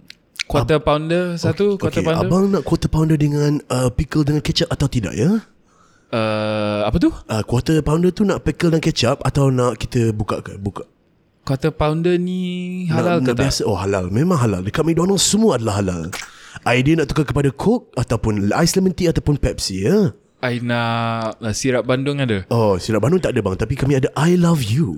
quarter pounder satu, okay, quarter okay. pounder. Abang nak quarter pounder dengan uh, pickle dengan kecap atau tidak ya? Uh, apa tu? Uh, quarter pounder tu nak pickle dan kecap atau nak kita buka ke? Buka. Quarter pounder ni halal nak, ke nak tak? Biasa, oh halal. Memang halal. Dekat McDonald's semua adalah halal. Idea nak tukar kepada Coke ataupun ais lemon tea ataupun Pepsi ya? I nak uh, sirap Bandung ada. Oh, sirap Bandung tak ada bang. Tapi kami ada I love you.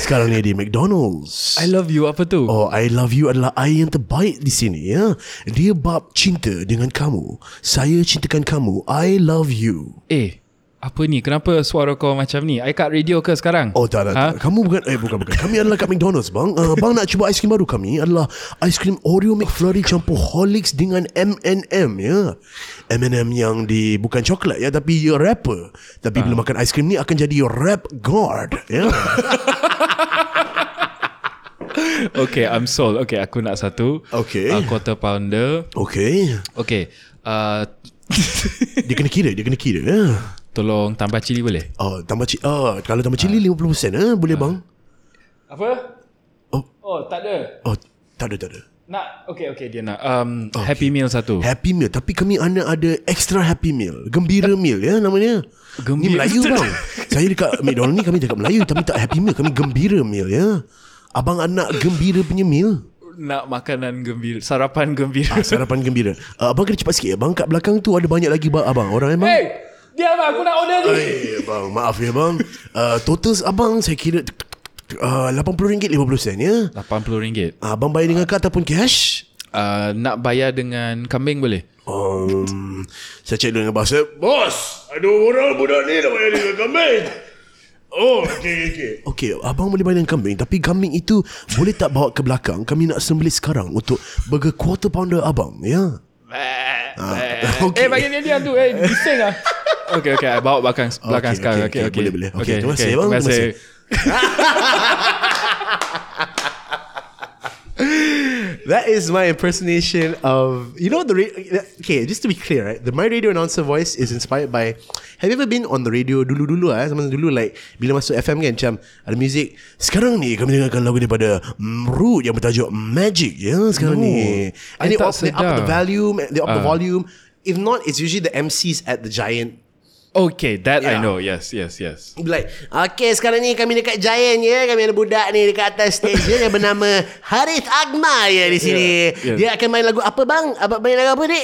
Sekarang ni di McDonald's. I love you apa tu? Oh, I love you adalah I yang terbaik di sini ya. Dia bab cinta dengan kamu. Saya cintakan kamu. I love you. Eh, apa ni? Kenapa suara kau macam ni? I kat radio ke sekarang? Oh tak, tak, ha? tak. Kamu bukan. Eh bukan bukan. Kami adalah kat McDonald's bang. uh, Bang nak cuba aiskrim baru kami adalah aiskrim Oreo McFlurry campur Horlicks dengan M and M ya. M and M yang di bukan coklat ya, tapi ia wrapper. Tapi ha. Bila makan aiskrim ni akan jadi wrap guard ya. Okay, I'm sold. Okay, aku nak satu. Okay, uh, quarter pounder. Okay. Okay. uh, Dia kena kira. Dia kena kira ya. Tolong tambah cili boleh? Oh, tambah cili. Oh, kalau tambah cili uh, fifty percent eh? Boleh uh. bang? Apa? Oh, oh tak ada. Oh, tak ada, tak ada. Nak, okay, okay dia nak. Um, okay. Happy meal satu. Happy meal. Tapi kami anak ada extra happy meal. Gembira Th- meal ya namanya. Gembira. Ni Melayu bang. Saya dekat McDonald's ni kami dekat Melayu. Tapi tak happy meal. Kami gembira meal ya. Abang anak gembira punya meal. Nak makanan gembira. Sarapan gembira. Ah, sarapan gembira. Uh, abang kena cepat sikit. Abang kat belakang tu ada banyak lagi abang. Orang memang... Hey! Diam, aku nak order ni. Ay, bang, maaf ya bang. uh, Totals abang saya kira uh, lapan puluh ringgit lima puluh sen ya. lapan puluh ringgit. Ah, uh, abang bayar dengan kad ataupun cash? Uh, nak bayar dengan kambing boleh? Um, saya cek dulu dengan bos. Bos, ada orang budak ni nak bayar dengan kambing. Oh, okay, okay. Okay, abang boleh bayar dengan kambing. Tapi kambing itu boleh tak bawa ke belakang? Kami nak sembelih sekarang untuk burger quarter pounder abang, ya? Ah, okay. Eh, bagi dia dia tu. Eh, bising lah. Okay, okay. Bawa belakang, belakang okay, sekarang. Okay, okay, okay, okay, okay. Boleh, boleh. Okay, okay, terima kasih, okay, abang. Terima kasih. That is my impersonation of, you know, the radio. Okay, just to be clear, right? The My Radio announcer voice is inspired by, have you ever been on the radio dulu-dulu ah, zaman dulu, like bila masuk F M kan, macam ada music. Sekarang ni kami dengarkan lagu daripada Root yang bertajuk Magic, ya, sekarang no, ni. And they up, they up the volume, they up uh. the volume. If not, it's usually the M Cs at the Giant. Okay, that yeah. I know. Yes, yes, yes. Like, okay, sekarang ni kami dekat Giant ya. Kami ada budak ni dekat atas stage ya, yang bernama Harith Agma ya di sini. Yeah, yeah. Dia akan main lagu apa bang? Abang main lagu apa ni?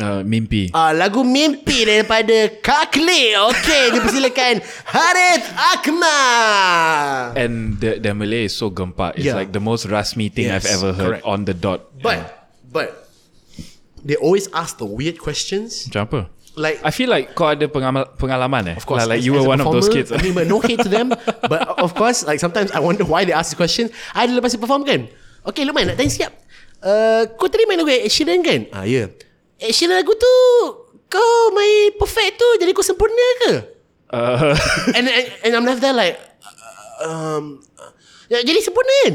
Uh, mimpi. Ah, uh, lagu Mimpi daripada K-Click. Okay, dipersilakan Harith Agma. And the, the Malay is so gempak. It's yeah. like the most rasmi thing yes, I've ever heard correct. on the dot. But yeah. but they always ask the weird questions. Macam apa? Like, I feel like kau ada pengamal, pengalaman eh. Of course, like, like as, you were one of those kids. I mean, no hate to them, but of course, like sometimes I wonder why they ask the question. I ada lepas perform kan. Okay, Luqman nak tanya siap. Uh, kau tadi main lagu action kan? Ah ya. Yeah. Action lagu tu kau main perfect tu, jadi kau sempurna ke? Uh. and, and and I'm left there like, um, jadi sempurna kan?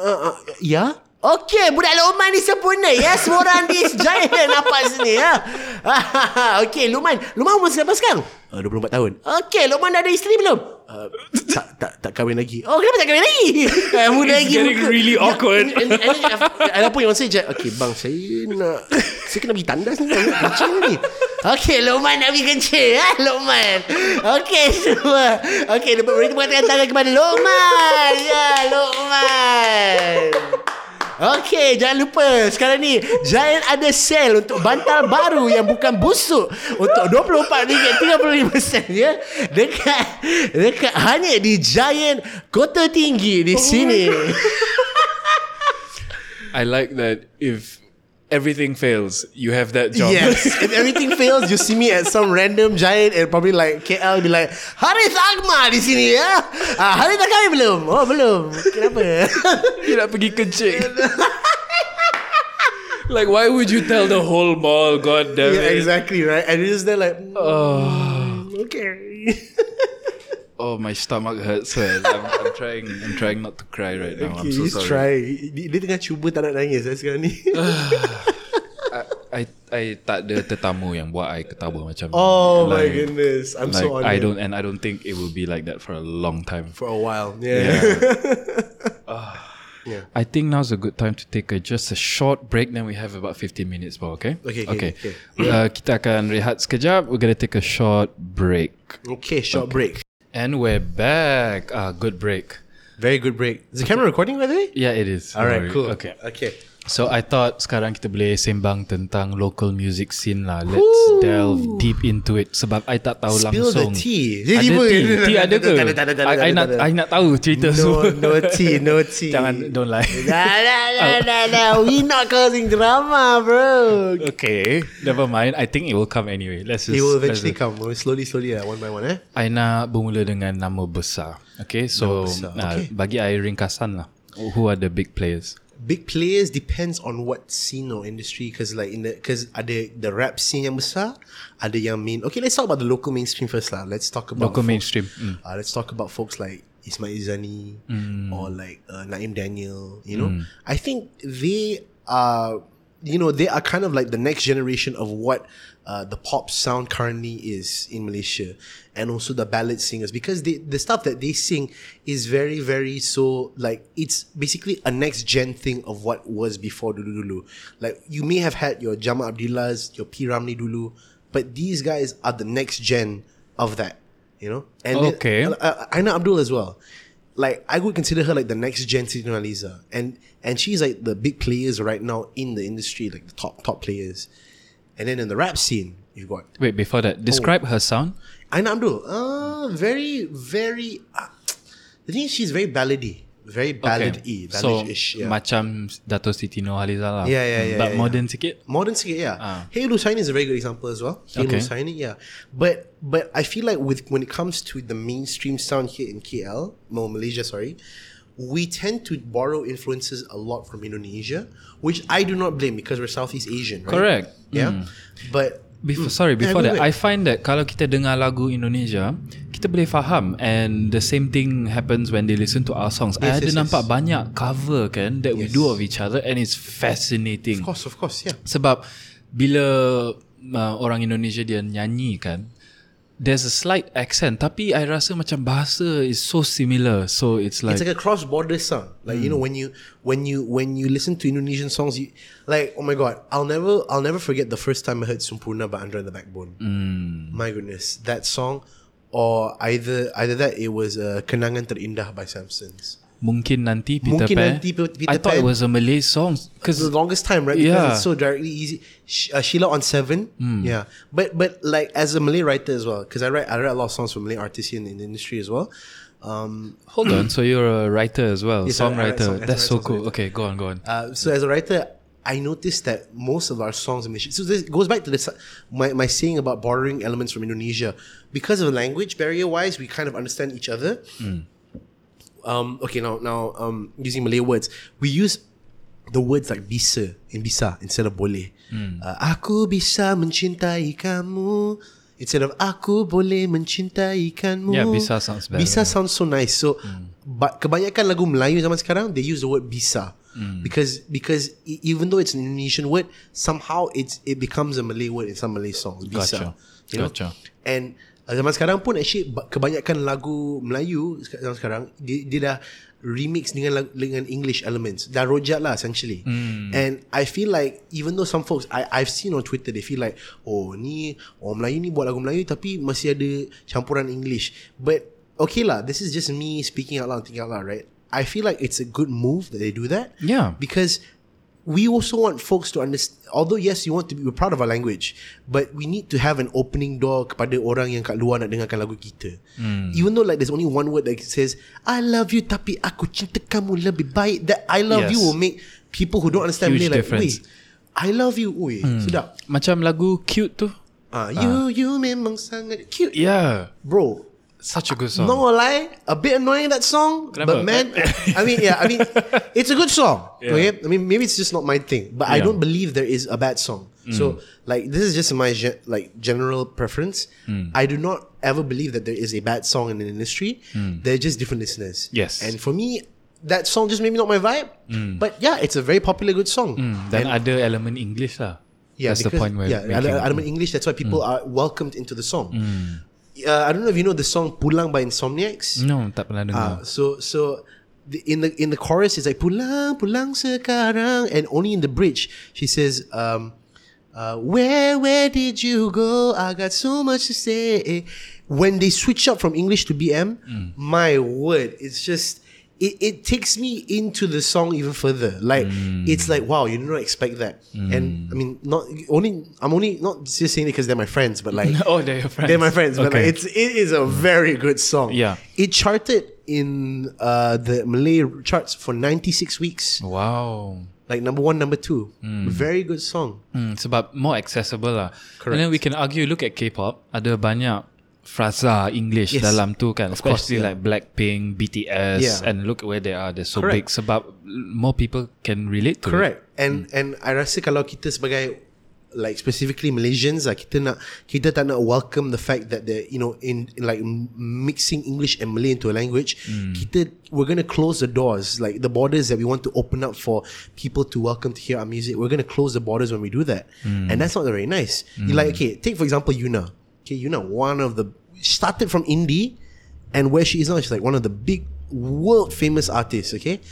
Uh, uh, ya. Yeah. Okay, budak Luqman ni sempurna ya. Semua orang di Giant nampak sini ya. Okay, Luqman Luqman umur berapa sekarang? Uh, dua puluh empat tahun. Okay, Luqman dah ada isteri belum? Uh, tak, tak tak kahwin lagi. Oh, kenapa tak kahwin lagi? uh, Muda lagi. It's getting muka. Really awkward. Ada pun yang saya je, okay bang, saya nak, saya kena pergi tandas ni, kencing ni. Okay, Luqman nak pergi kencing ya, Luqman. Okay, semua. Okay, mereka mengatakan tangan kepada Luqman. Ya, Luqman. Okay, jangan lupa sekarang ni Giant ada sale untuk bantal baru yang bukan busuk untuk dua puluh empat ringgit tiga puluh lima sen ya. Dekat dekat hanya di Giant Kota Tinggi di oh sini. I like that if everything fails, you have that job. Yes. If everything fails, you see me at some random Giant and probably like K L, be like, Harith Agma di sini ya. Ah, Harith tak kahwin belum? Oh, belum. Kenapa? Dia nak pergi kencing. Like, why would you tell the whole mall? God damn yeah, it. Exactly, right? And you're just there like, oh, okay. Oh, my stomach hurts. I'm, I'm trying. I'm trying not to cry right now. Okay, I'm so he's sorry. Try. Dia tengah cuba tak nak nangis eh, sekarang ni. I, I, I tak ada tetamu yang buat I ketawa macam. Oh ni. my like, goodness, I'm like, so honored. I don't, and I don't think it will be like that for a long time. For a while, yeah. yeah. uh, yeah. I think now's a good time to take a, just a short break. Then we have about fifteen minutes more. Okay. Okay. Okay. okay. okay. Uh, kita akan rehat sekejap. We're gonna take a short break. Okay, short okay. break. And we're back. Ah, good break. Very good break. Is the camera recording by the way? Yeah, it is. Alright, cool. Okay. Okay. So I thought sekarang kita boleh sembang tentang local music scene lah. Let's Ooh. delve deep into it sebab I tak tahu Spill langsung. Spill the tea. Jadi ada tea. Tea ada ke? I nak I nak tahu cerita semua. No, no tea, no tea. Jangan, don't lie. Nah, nah, nah, nah, nah. We not causing drama, bro. Okay, never mind. I think it will come anyway. Let's just. It will eventually come. Slowly, slowly, lah, one by one. Eh. I nak bermula dengan nama besar. Okay, so besar. Nah, okay. Bagi I ringkasan lah. Who are the big players? Big players depends on what scene or industry, because like in the because ada the rap scene yang besar, ada yang main. Okay, let's talk about the local mainstream first lah. Let's talk about local folks, mainstream. Mm. Uh, let's talk about folks like Ismail Izani mm. or like uh, Naim Daniel. You know, mm. I think they are, you know, they are kind of like the next generation of what uh, the pop sound currently is in Malaysia, and also the ballad singers, because they, the stuff that they sing is very, very so like it's basically a next gen thing of what was before dulu dulu. Like you may have had your Jamal Abdillahs, your P Ramlee dulu, but these guys are the next gen of that, you know. And okay, then, uh, Aina Abdul as well. Like I would consider her like the next gen Siti Nurhaliza, and and she's like the big players right now in the industry, like the top top players. And then in the rap scene, you've got wait before that, describe oh. her sound. Aina Abdul, uh, very, very. Uh, The thing is, she's very ballady. Very ballad-y. Okay. Ballad-ish. So, yeah. Macam Dato' Siti Nurhaliza lah. Yeah, yeah, yeah. But yeah, modern yeah. sikit? Modern sikit, yeah. Uh. Hey Lusaini is a very good example as well. Hey okay. Lusaini, yeah. But but I feel like with when it comes to the mainstream sound here in K L, no, Malaysia, sorry, we tend to borrow influences a lot from Indonesia, which I do not blame because we're Southeast Asian, right? Correct. Yeah. Mm. But... Before, mm. sorry, before yeah, that, I find that kalau kita dengar lagu Indonesia, kita boleh faham, and the same thing happens when they listen to our songs. Yes, I yes, ada yes. nampak banyak cover kan that yes. we do of each other, and it's fascinating. Of course, of course, yeah. Sebab bila uh, orang Indonesia dia nyanyi kan, there's a slight accent, tapi I rasa macam bahasa is so similar, so it's like it's like a cross-border sound. Like mm. you know, when you when you when you listen to Indonesian songs, you like, oh my god, I'll never I'll never forget the first time I heard Sempurna by Andra and the Backbone. Mm. My goodness, that song, or either either that it was uh, Kenangan Terindah by Samsons. Mungkin nanti Peter Mungkin Pan. Nanti Peter I Pan. Thought it was a Malay song because the longest time, right? Because yeah. it's so directly easy. Sh- uh, Sheila on Seven, mm. yeah. But but like as a Malay writer as well, because I write I write a lot of songs for Malay artists here in, in the industry as well. Um, Hold on, so you're a writer as well, yes, songwriter. Song, That's so cool. Writer. Okay, go on, go on. Uh, so as a writer, I noticed that most of our songs in Malaysia. So this goes back to this, my my saying about borrowing elements from Indonesia because of the language barrier. Wise, we kind of understand each other. Mm. Um, okay, now now um, using Malay words, we use the words like bisa and bisa instead of boleh. Mm. Uh, aku bisa mencintai kamu instead of aku boleh mencintai kamu. Yeah, bisa sounds better. Bisa sounds so nice. So, mm. but kebanyakan lagu Melayu zaman sekarang they use the word bisa mm. because because even though it's an Indonesian word, somehow it's it becomes a Malay word in some Malay songs. Bisa, gotcha. you know, gotcha. and zaman sekarang pun actually kebanyakan lagu Melayu zaman sekarang dia, dia dah remix dengan dengan English elements, dah rojak lah essentially. mm. And I feel like even though some folks I, I've seen on Twitter, they feel like oh ni orang Melayu ni buat lagu Melayu tapi masih ada campuran English. But okay lah, this is just me speaking out loud, thinking out loud, right? I feel like it's a good move that they do that. Yeah, because we also want folks to understand. Although yes, you want to be we're proud of our language, but we need to have an opening door kepada orang yang kat luar nak dengarkan lagu kita. Mm. Even though like there's only one word that says "I love you," tapi aku cinta kamu lebih baik. That "I love yes. you" will make people who don't understand Malay like, wait, I love you, wait, mm. sedap. Macam lagu cute tu. Ah, uh, you uh. you memang sangat cute. Yeah, bro. Such a good song. No lie, a bit annoying that song, Remember. but man, I mean, yeah, I mean, it's a good song. Yeah. Okay, I mean, maybe it's just not my thing, but yeah. I don't believe there is a bad song. Mm. So, like, this is just my ge- like general preference. Mm. I do not ever believe that there is a bad song in the industry. Mm. They're just different listeners. Yes, and for me, that song just maybe not my vibe. Mm. But yeah, it's a very popular good song. Mm. Then other element English lah. Yeah, that's because, the point where yeah, other element English. That's why people mm. are welcomed into the song. Mm. Uh, I don't know if you know the song Pulang by Insomniacs. No, tak pernah dengar. Uh, so so the, in the in the chorus it's like pulang pulang sekarang, and only in the bridge she says um uh, where where did you go? I got so much to say. When they switch up from English to B M, mm. my word, it's just it, it takes me into the song even further. Like mm. it's like wow, you did not expect that. Mm. And I mean, not only I'm only not just saying it because they're my friends, but like oh, they're your friends. They're my friends, okay. But like, it's it is a very good song. Yeah, it charted in uh, the Malay charts for ninety-six weeks. Wow. Like number one, number two. Mm. Very good song. Mm, sebab more accessible lah. Correct. And then we can argue. Look at K-pop. Ada banyak frasa English yes. dalam tu kan, of course, especially yeah. like Blackpink, B T S, yeah. and look where they are, they're so correct. big, sebab more people can relate to correct. it. And mm. and I rasa kalau kita sebagai like specifically Malaysians lah, kita nak kita tak nak welcome the fact that they, you know, in, in like mixing English and Malay into a language, mm. kita we're gonna close the doors, like the borders that we want to open up for people to welcome to hear our music. We're gonna close the borders when we do that, mm. and that's not very nice. Mm. Like okay, take for example Yuna. Okay, Yuna, one of the started from indie, and where she is now, she's like one of the big world famous artists. Okay,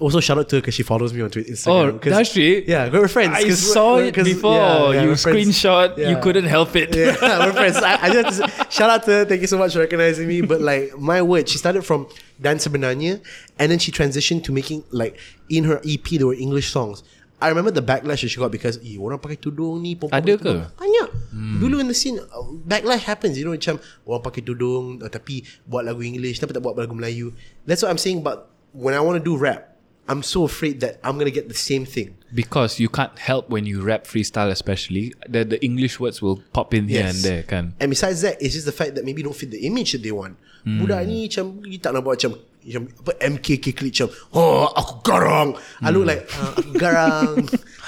also shout out to her because she follows me on Twitter, Instagram. Oh, does she? Yeah, we're friends. I saw it before. Yeah, yeah, you screenshot. Yeah. You couldn't help it. Yeah, we're friends. I, I just shout out to her. Thank you so much for recognizing me. But like my word, she started from Dan Sebenarnya, and then she transitioned to making like in her E P there were English songs. I remember the backlash that she got because eh, orang pakai tudung ni perempuan. Ada ke? Banyak. hmm. Dulu in the scene backlash happens, you know, macam orang pakai tudung oh, tapi buat lagu English, tapi tak buat lagu Melayu. That's what I'm saying. But when I want to do rap, I'm so afraid that I'm going to get the same thing. Because you can't help when you rap freestyle especially. The, the English words will pop in here yes. and there kan. And besides that, it's just the fact that maybe don't fit the image that they want. Mm. Budak ni macam, you tak nak buat macam, macam apa, M K K clip macam, oh, aku garang. Mm. I look like, uh, aku garang,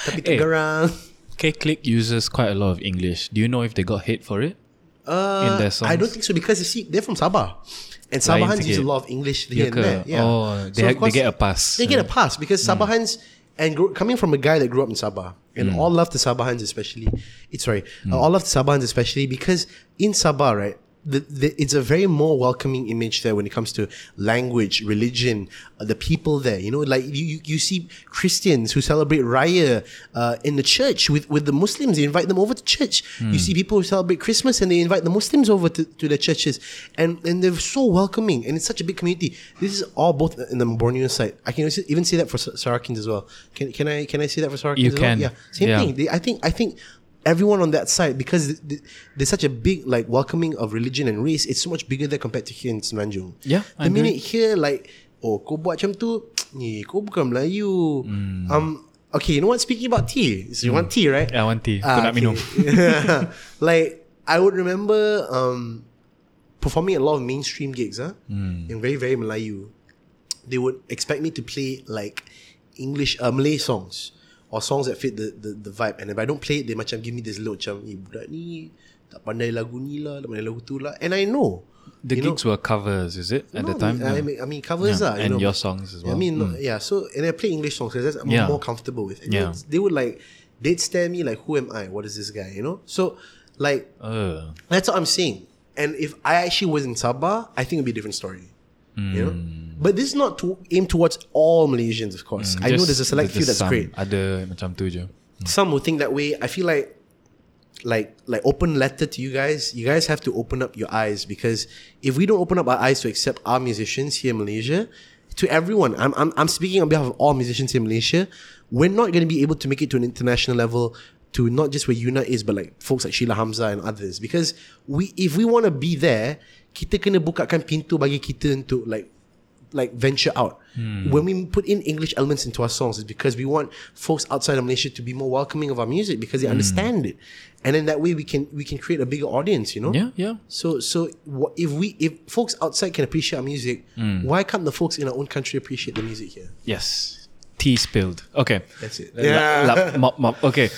tapi tak hey, garang. K-Click uses quite a lot of English. Do you know if they got hate for it? Uh, in their songs? I don't think so because you see, they're from Sabah. And Sabahans use a lot of English here and there. Yeah. Oh, they, so course, they get a pass. They get a pass because mm. Sabahans, and grew, coming from a guy that grew up in Sabah, and mm. all love to Sabahans especially, it's sorry, mm. uh, all love to Sabahans especially because in Sabah, right, the, the, it's a very more welcoming image there when it comes to language, religion, uh, the people there. You know, like you, you, you see Christians who celebrate Raya uh, in the church with, with the Muslims. They invite them over to church. Mm. You see people who celebrate Christmas and they invite the Muslims over to, to their churches. And and they're so welcoming. And it's such a big community. This is all both in the Borneo side. I can even say that for Sarakins as well. Can can I can I say that for Sarakins? You as can. Well? Yeah, same yeah. thing. They, I think I think. Everyone on that side, because there's such a big like welcoming of religion and race, it's so much bigger there compared to here in Semenanjung. Yeah, the I minute agree. Here, like, oh, kau buat macam tu, ni kau bukan Melayu. Mm. Um, okay, you know what? Speaking about tea, so you mm. want tea, right? Yeah, I want tea. Ah, kau nak okay. minum. Like, I would remember um, performing a lot of mainstream gigs, huh? Mm. In very very Melayu. They would expect me to play like English uh, Malay songs. Or songs that fit the, the the vibe. And if I don't play it, they macam give me this look macam eh, budak ni tak pandai lagu ni lah, tak pandai lagu tu lah. And I know the gigs know, were covers, is it? At no, the time I mean, I mean covers yeah. lah, you and know. Your songs as well. I mean mm. yeah. So and I play English songs because that's I'm yeah. more comfortable with. And yeah. they, they would like, they'd stare at me like, who am I? What is this guy? You know. So like uh. that's what I'm saying. And if I actually was in Sabah, I think it'd be a different story. Mm. You know. But this is not to aim towards all Malaysians, of course. Mm, I know there's a select there's few that's some, great. Ada macam tu je. Mm. Some will think that way. I feel like, like, like open letter to you guys. You guys have to open up your eyes because if we don't open up our eyes to accept our musicians here in Malaysia, to everyone, I'm, I'm, I'm speaking on behalf of all musicians here in Malaysia. We're not going to be able to make it to an international level. To not just where Yuna is, but like folks like Sheila Hamzah and others. Because we, if we want to be there, kita kena bukakan pintu bagi kita untuk like. Like venture out. Hmm. When we put in English elements into our songs, it's because we want folks outside of Malaysia to be more welcoming of our music because they hmm. understand it, and then that way we can we can create a bigger audience. You know. Yeah, yeah. So so if we if folks outside can appreciate our music, hmm. why can't the folks in our own country appreciate the music here? Yes. Tea spilled. Okay. That's it. Yeah. La, la, mop, mop. Okay.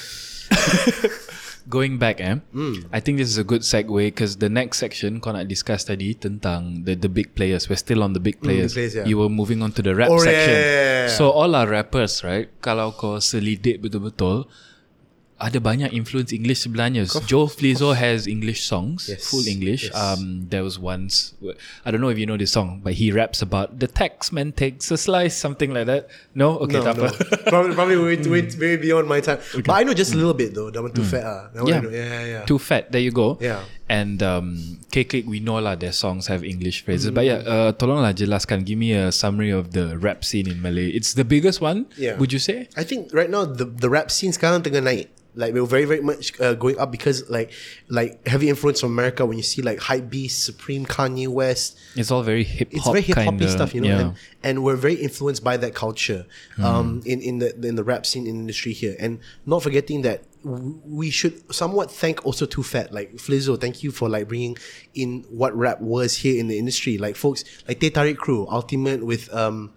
Going back, eh, mm. I think this is a good segue because the next section kau nak discuss tadi tentang the the big players. We're still on the big players. Mm, the players yeah. You were moving on to the rap oh, section. Yeah, yeah, yeah. So all our rappers, right? Kalau kau selidik betul-betul, ada banyak influence English sebenarnya. Joe Flizzow has English songs, yes. full English. Yes. Um, there was once, I don't know if you know this song, but he raps about the taxman takes a slice, something like that. No, okay, no, no. probably probably way, way, way beyond my time. Okay. But I know just a little bit though. That one too mm. fat. Ah. That one yeah. I know. Yeah, yeah, yeah. Too fat. There you go. Yeah. And um, K-Click, we know lah, their songs have English phrases. Mm. But yeah, uh, tolonglah jelaskan. Give me a summary of the rap scene in Malay. It's the biggest one. Yeah. Would you say? I think right now the the rap scene sekarang tengah naik. Like we were very very much uh, going up because like like heavy influence from America. When you see like Hypebeast, Supreme, Kanye West, it's all very hip hop. It's very hip hoppy stuff, you know. Yeah. And, and we're very influenced by that culture mm. um, in in the in the rap scene in industry here. And not forgetting that we should somewhat thank also Too Fat, like Flizzow. Thank you for like bringing in what rap was here in the industry. Like folks like Teh Tarik Crew, Ultimate with. Um,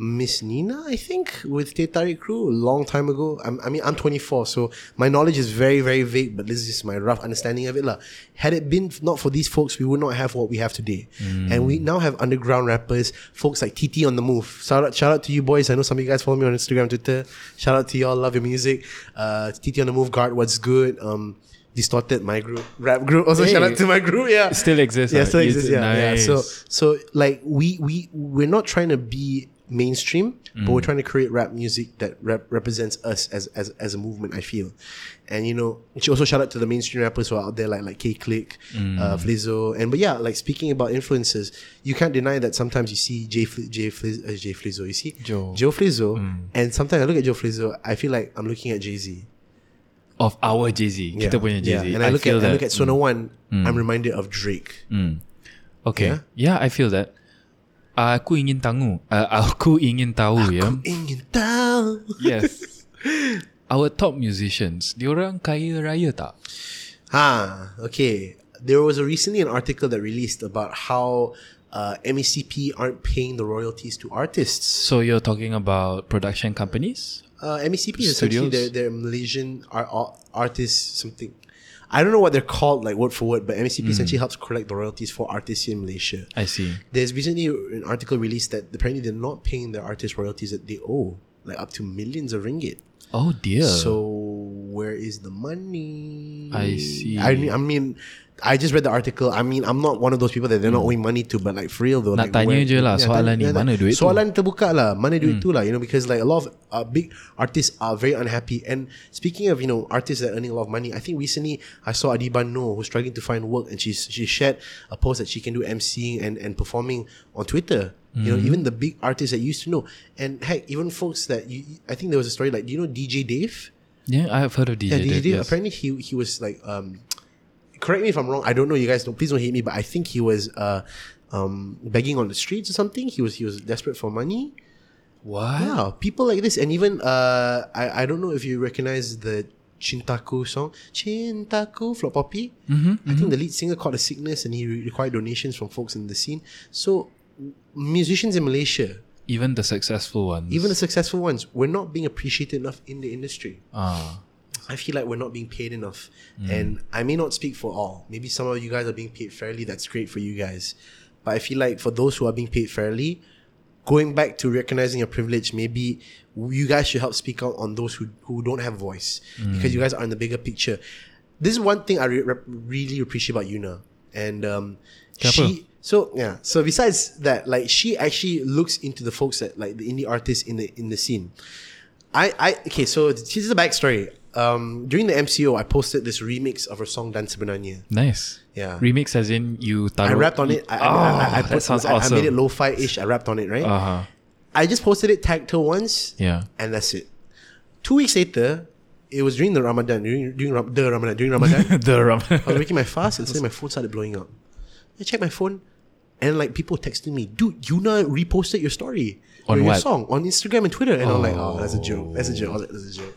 Miss Nina, I think, with Teh Tarik Crew a long time ago. I'm, I mean, I'm twenty-four, so my knowledge is very, very vague, but this is my rough understanding of it. lah. Had it been not for these folks, we would not have what we have today. Mm. And we now have underground rappers, folks like T T on the Move. Shout out, shout out to you boys. I know some of you guys follow me on Instagram, Twitter. Shout out to y'all. Love your music. Uh, T T on the Move, Guard, What's Good? Um, Distorted, my group, rap group. Also, hey, shout out to my group. Yeah, it still exists. Yeah, right? still exists. Yeah, nice. yeah. So, so like we we we're not trying to be mainstream, mm. but we're trying to create rap music that rep- represents us as, as as a movement, I feel. And you know, we should also shout out to the mainstream rappers who are out there, like like K-Click, mm. uh, Flizzow, and but yeah, like speaking about influences, you can't deny that sometimes you see Jay Fli- Jay Fli- uh, Jay Flizzow, you see Joe, Joe Flizzow, mm. and sometimes I look at Joe Flizzow, I feel like I'm looking at Jay-Z. Of our Jay-Z, yeah. Kita punya Jay-Z. Yeah. And I, I look at that. I look at Sona One, mm. I'm reminded of Drake. Mm. Okay, yeah? yeah, I feel that. Aku ingin tahu. Uh, aku ingin tahu aku ya. Aku ingin tahu. Yes. Our top musicians, diorang kaya raya tak? Ha, okay. There was a recently an article that released about how uh, M E C P aren't paying the royalties to artists. So you're talking about production companies? Uh, M E C P is essentially they're, they're Malaysian art, artists something. I don't know what they're called, like word for word, but M E C P mm. essentially helps collect the royalties for artists in Malaysia. I see. There's recently an article released that apparently they're not paying their artists royalties that they owe, like up to millions of ringgit. Oh dear. So where is the money? I see. I mean, I mean, I just read the article. I mean, I'm not one of those people that they're not owing money to, but like for real though. Nak like, tanya where, je lah soalan yeah, ni, mana duit tu? Soalan terbuka lah, mana duit mm. tu lah, you know, because like a lot of uh, big artists are very unhappy. And speaking of, you know, artists that are earning a lot of money, I think recently I saw Adiba Noor who's struggling to find work, and she's, she shared a post that she can do emceeing and, and performing on Twitter. Mm-hmm. You know, even the big artists that you used to know. And heck, even folks that you, I think there was a story like, do you know D J Dave? Yeah, I have heard of D J yeah, Dave. D J Dave, yes. Apparently he he was like, um, correct me if I'm wrong, I don't know, you guys don't, please don't hate me, but I think he was uh, um, begging on the streets or something. He was he was desperate for money. Wow. Yeah, people like this. And even, uh, I, I don't know if you recognize the Chintaku song, Chintaku, Flop Poppy. Mm-hmm, I mm-hmm. think the lead singer caught a sickness and he required donations from folks in the scene. So, musicians in Malaysia, even the successful ones, even the successful ones, we're not being appreciated enough in the industry. Ah, I feel like we're not being paid enough, mm. and I may not speak for all. Maybe some of you guys are being paid fairly. That's great for you guys, but I feel like for those who are being paid fairly, going back to recognizing your privilege, maybe you guys should help speak out on those who who don't have voice, mm. because you guys are in the bigger picture. This is one thing I re- re- really appreciate about Yuna, and um, she. So yeah. So besides that, like she actually looks into the folks that like the indie artists in the in the scene. I, I okay. So this is the backstory. Um, during the M C O, I posted this remix of her song "Dan Sebenarnya." Nice. Yeah. Remix as in you. Tarot. I rapped on it. I, oh, I, I, I, I posted, that sounds awesome. I, I made it lo-fi-ish. I rapped on it, right? Uh-huh. I just posted it, tagged her once. Yeah. And that's it. Two weeks later. It was during the Ramadan. During during Ram- the Ramadan. During Ramadan. the Ramadan. I was making my fast and suddenly my phone started blowing up. I checked my phone. And like people texting me, dude, Yuna reposted your story on your what? song on Instagram and Twitter. And oh. I'm like, oh, that's a joke. That's a joke. I was like, that's a joke.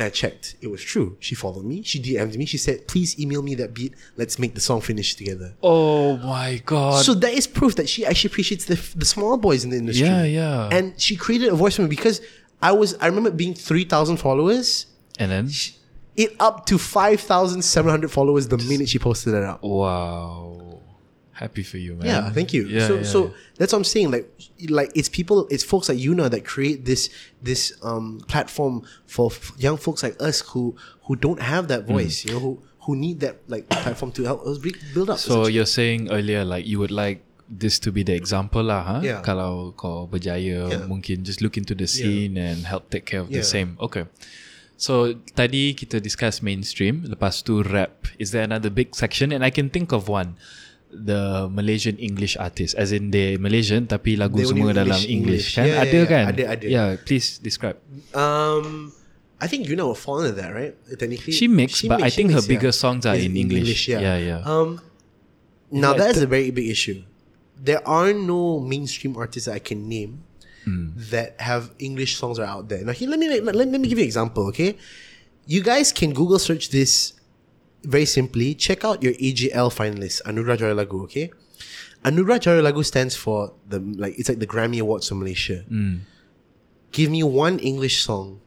And I checked. It was true. She followed me. She D M'd me. She said, please email me that beat. Let's make the song finish together. Oh my God. So that is proof that she actually appreciates the, the small boys in the industry. Yeah, yeah. And she created a voice for me because I was, I remember being three thousand followers. And then? She, it up to five thousand seven hundred followers the minute she posted it out. Wow. Happy for you, man. Yeah, thank you. Yeah, so, yeah, so yeah. That's what I'm saying. Like, like it's people, it's folks like Yuna that create this this um, platform for f- young folks like us who who don't have that voice. Mm. You know, who who need that like platform to help us build up. So you're saying earlier, like you would like this to be the example, lah, huh? Yeah. Kalau kau berjaya, yeah. mungkin just look into the scene yeah. and help take care of yeah. the same. Okay. So tadi kita discuss mainstream. Lepas tu rap. Is there another big section? And I can think of one. The Malaysian English artists, as in they Malaysian tapi lagu they semua English, dalam English, English. Kan? Yeah, ada yeah, kan? Ada, ada. Yeah, please describe. Um, I think Yuna will fall into that, right? Technically, she makes, she but makes, I think her makes, bigger yeah. songs are in English. English yeah. yeah, yeah. Um, now yeah, that th- is a very big issue. There are no mainstream artists that I can name mm. that have English songs are out there. Now, here, let me let, let me give you an example. Okay, you guys can Google search this. Very simply, check out your A J L finalists, Anugerah Jaya Lagu, okay? Anugerah Jaya Lagu stands for the like it's like the Grammy Awards for Malaysia. Mm. Give me one English song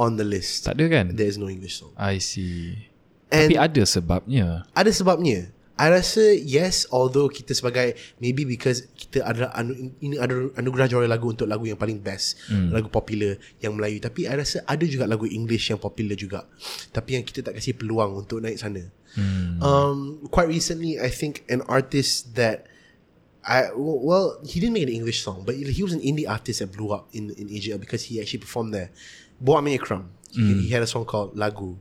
on the list. Tak ada kan? There is no English song. I see. And tapi ada sebabnya. Ada sebabnya. I rasa yes, although kita sebagai maybe because kita ada anu, ini ada Anugerah Juara Lagu untuk lagu yang paling best, mm. lagu popular yang Melayu, tapi I rasa ada juga lagu English yang popular juga tapi yang kita tak kasih peluang untuk naik sana. Mm. Um, quite recently I think an artist that I, well, he didn't make an English song, but he was an indie artist that blew up in, in Asia because he actually performed there. Buat Amin Ikram. Mm. He had a song called Lagu.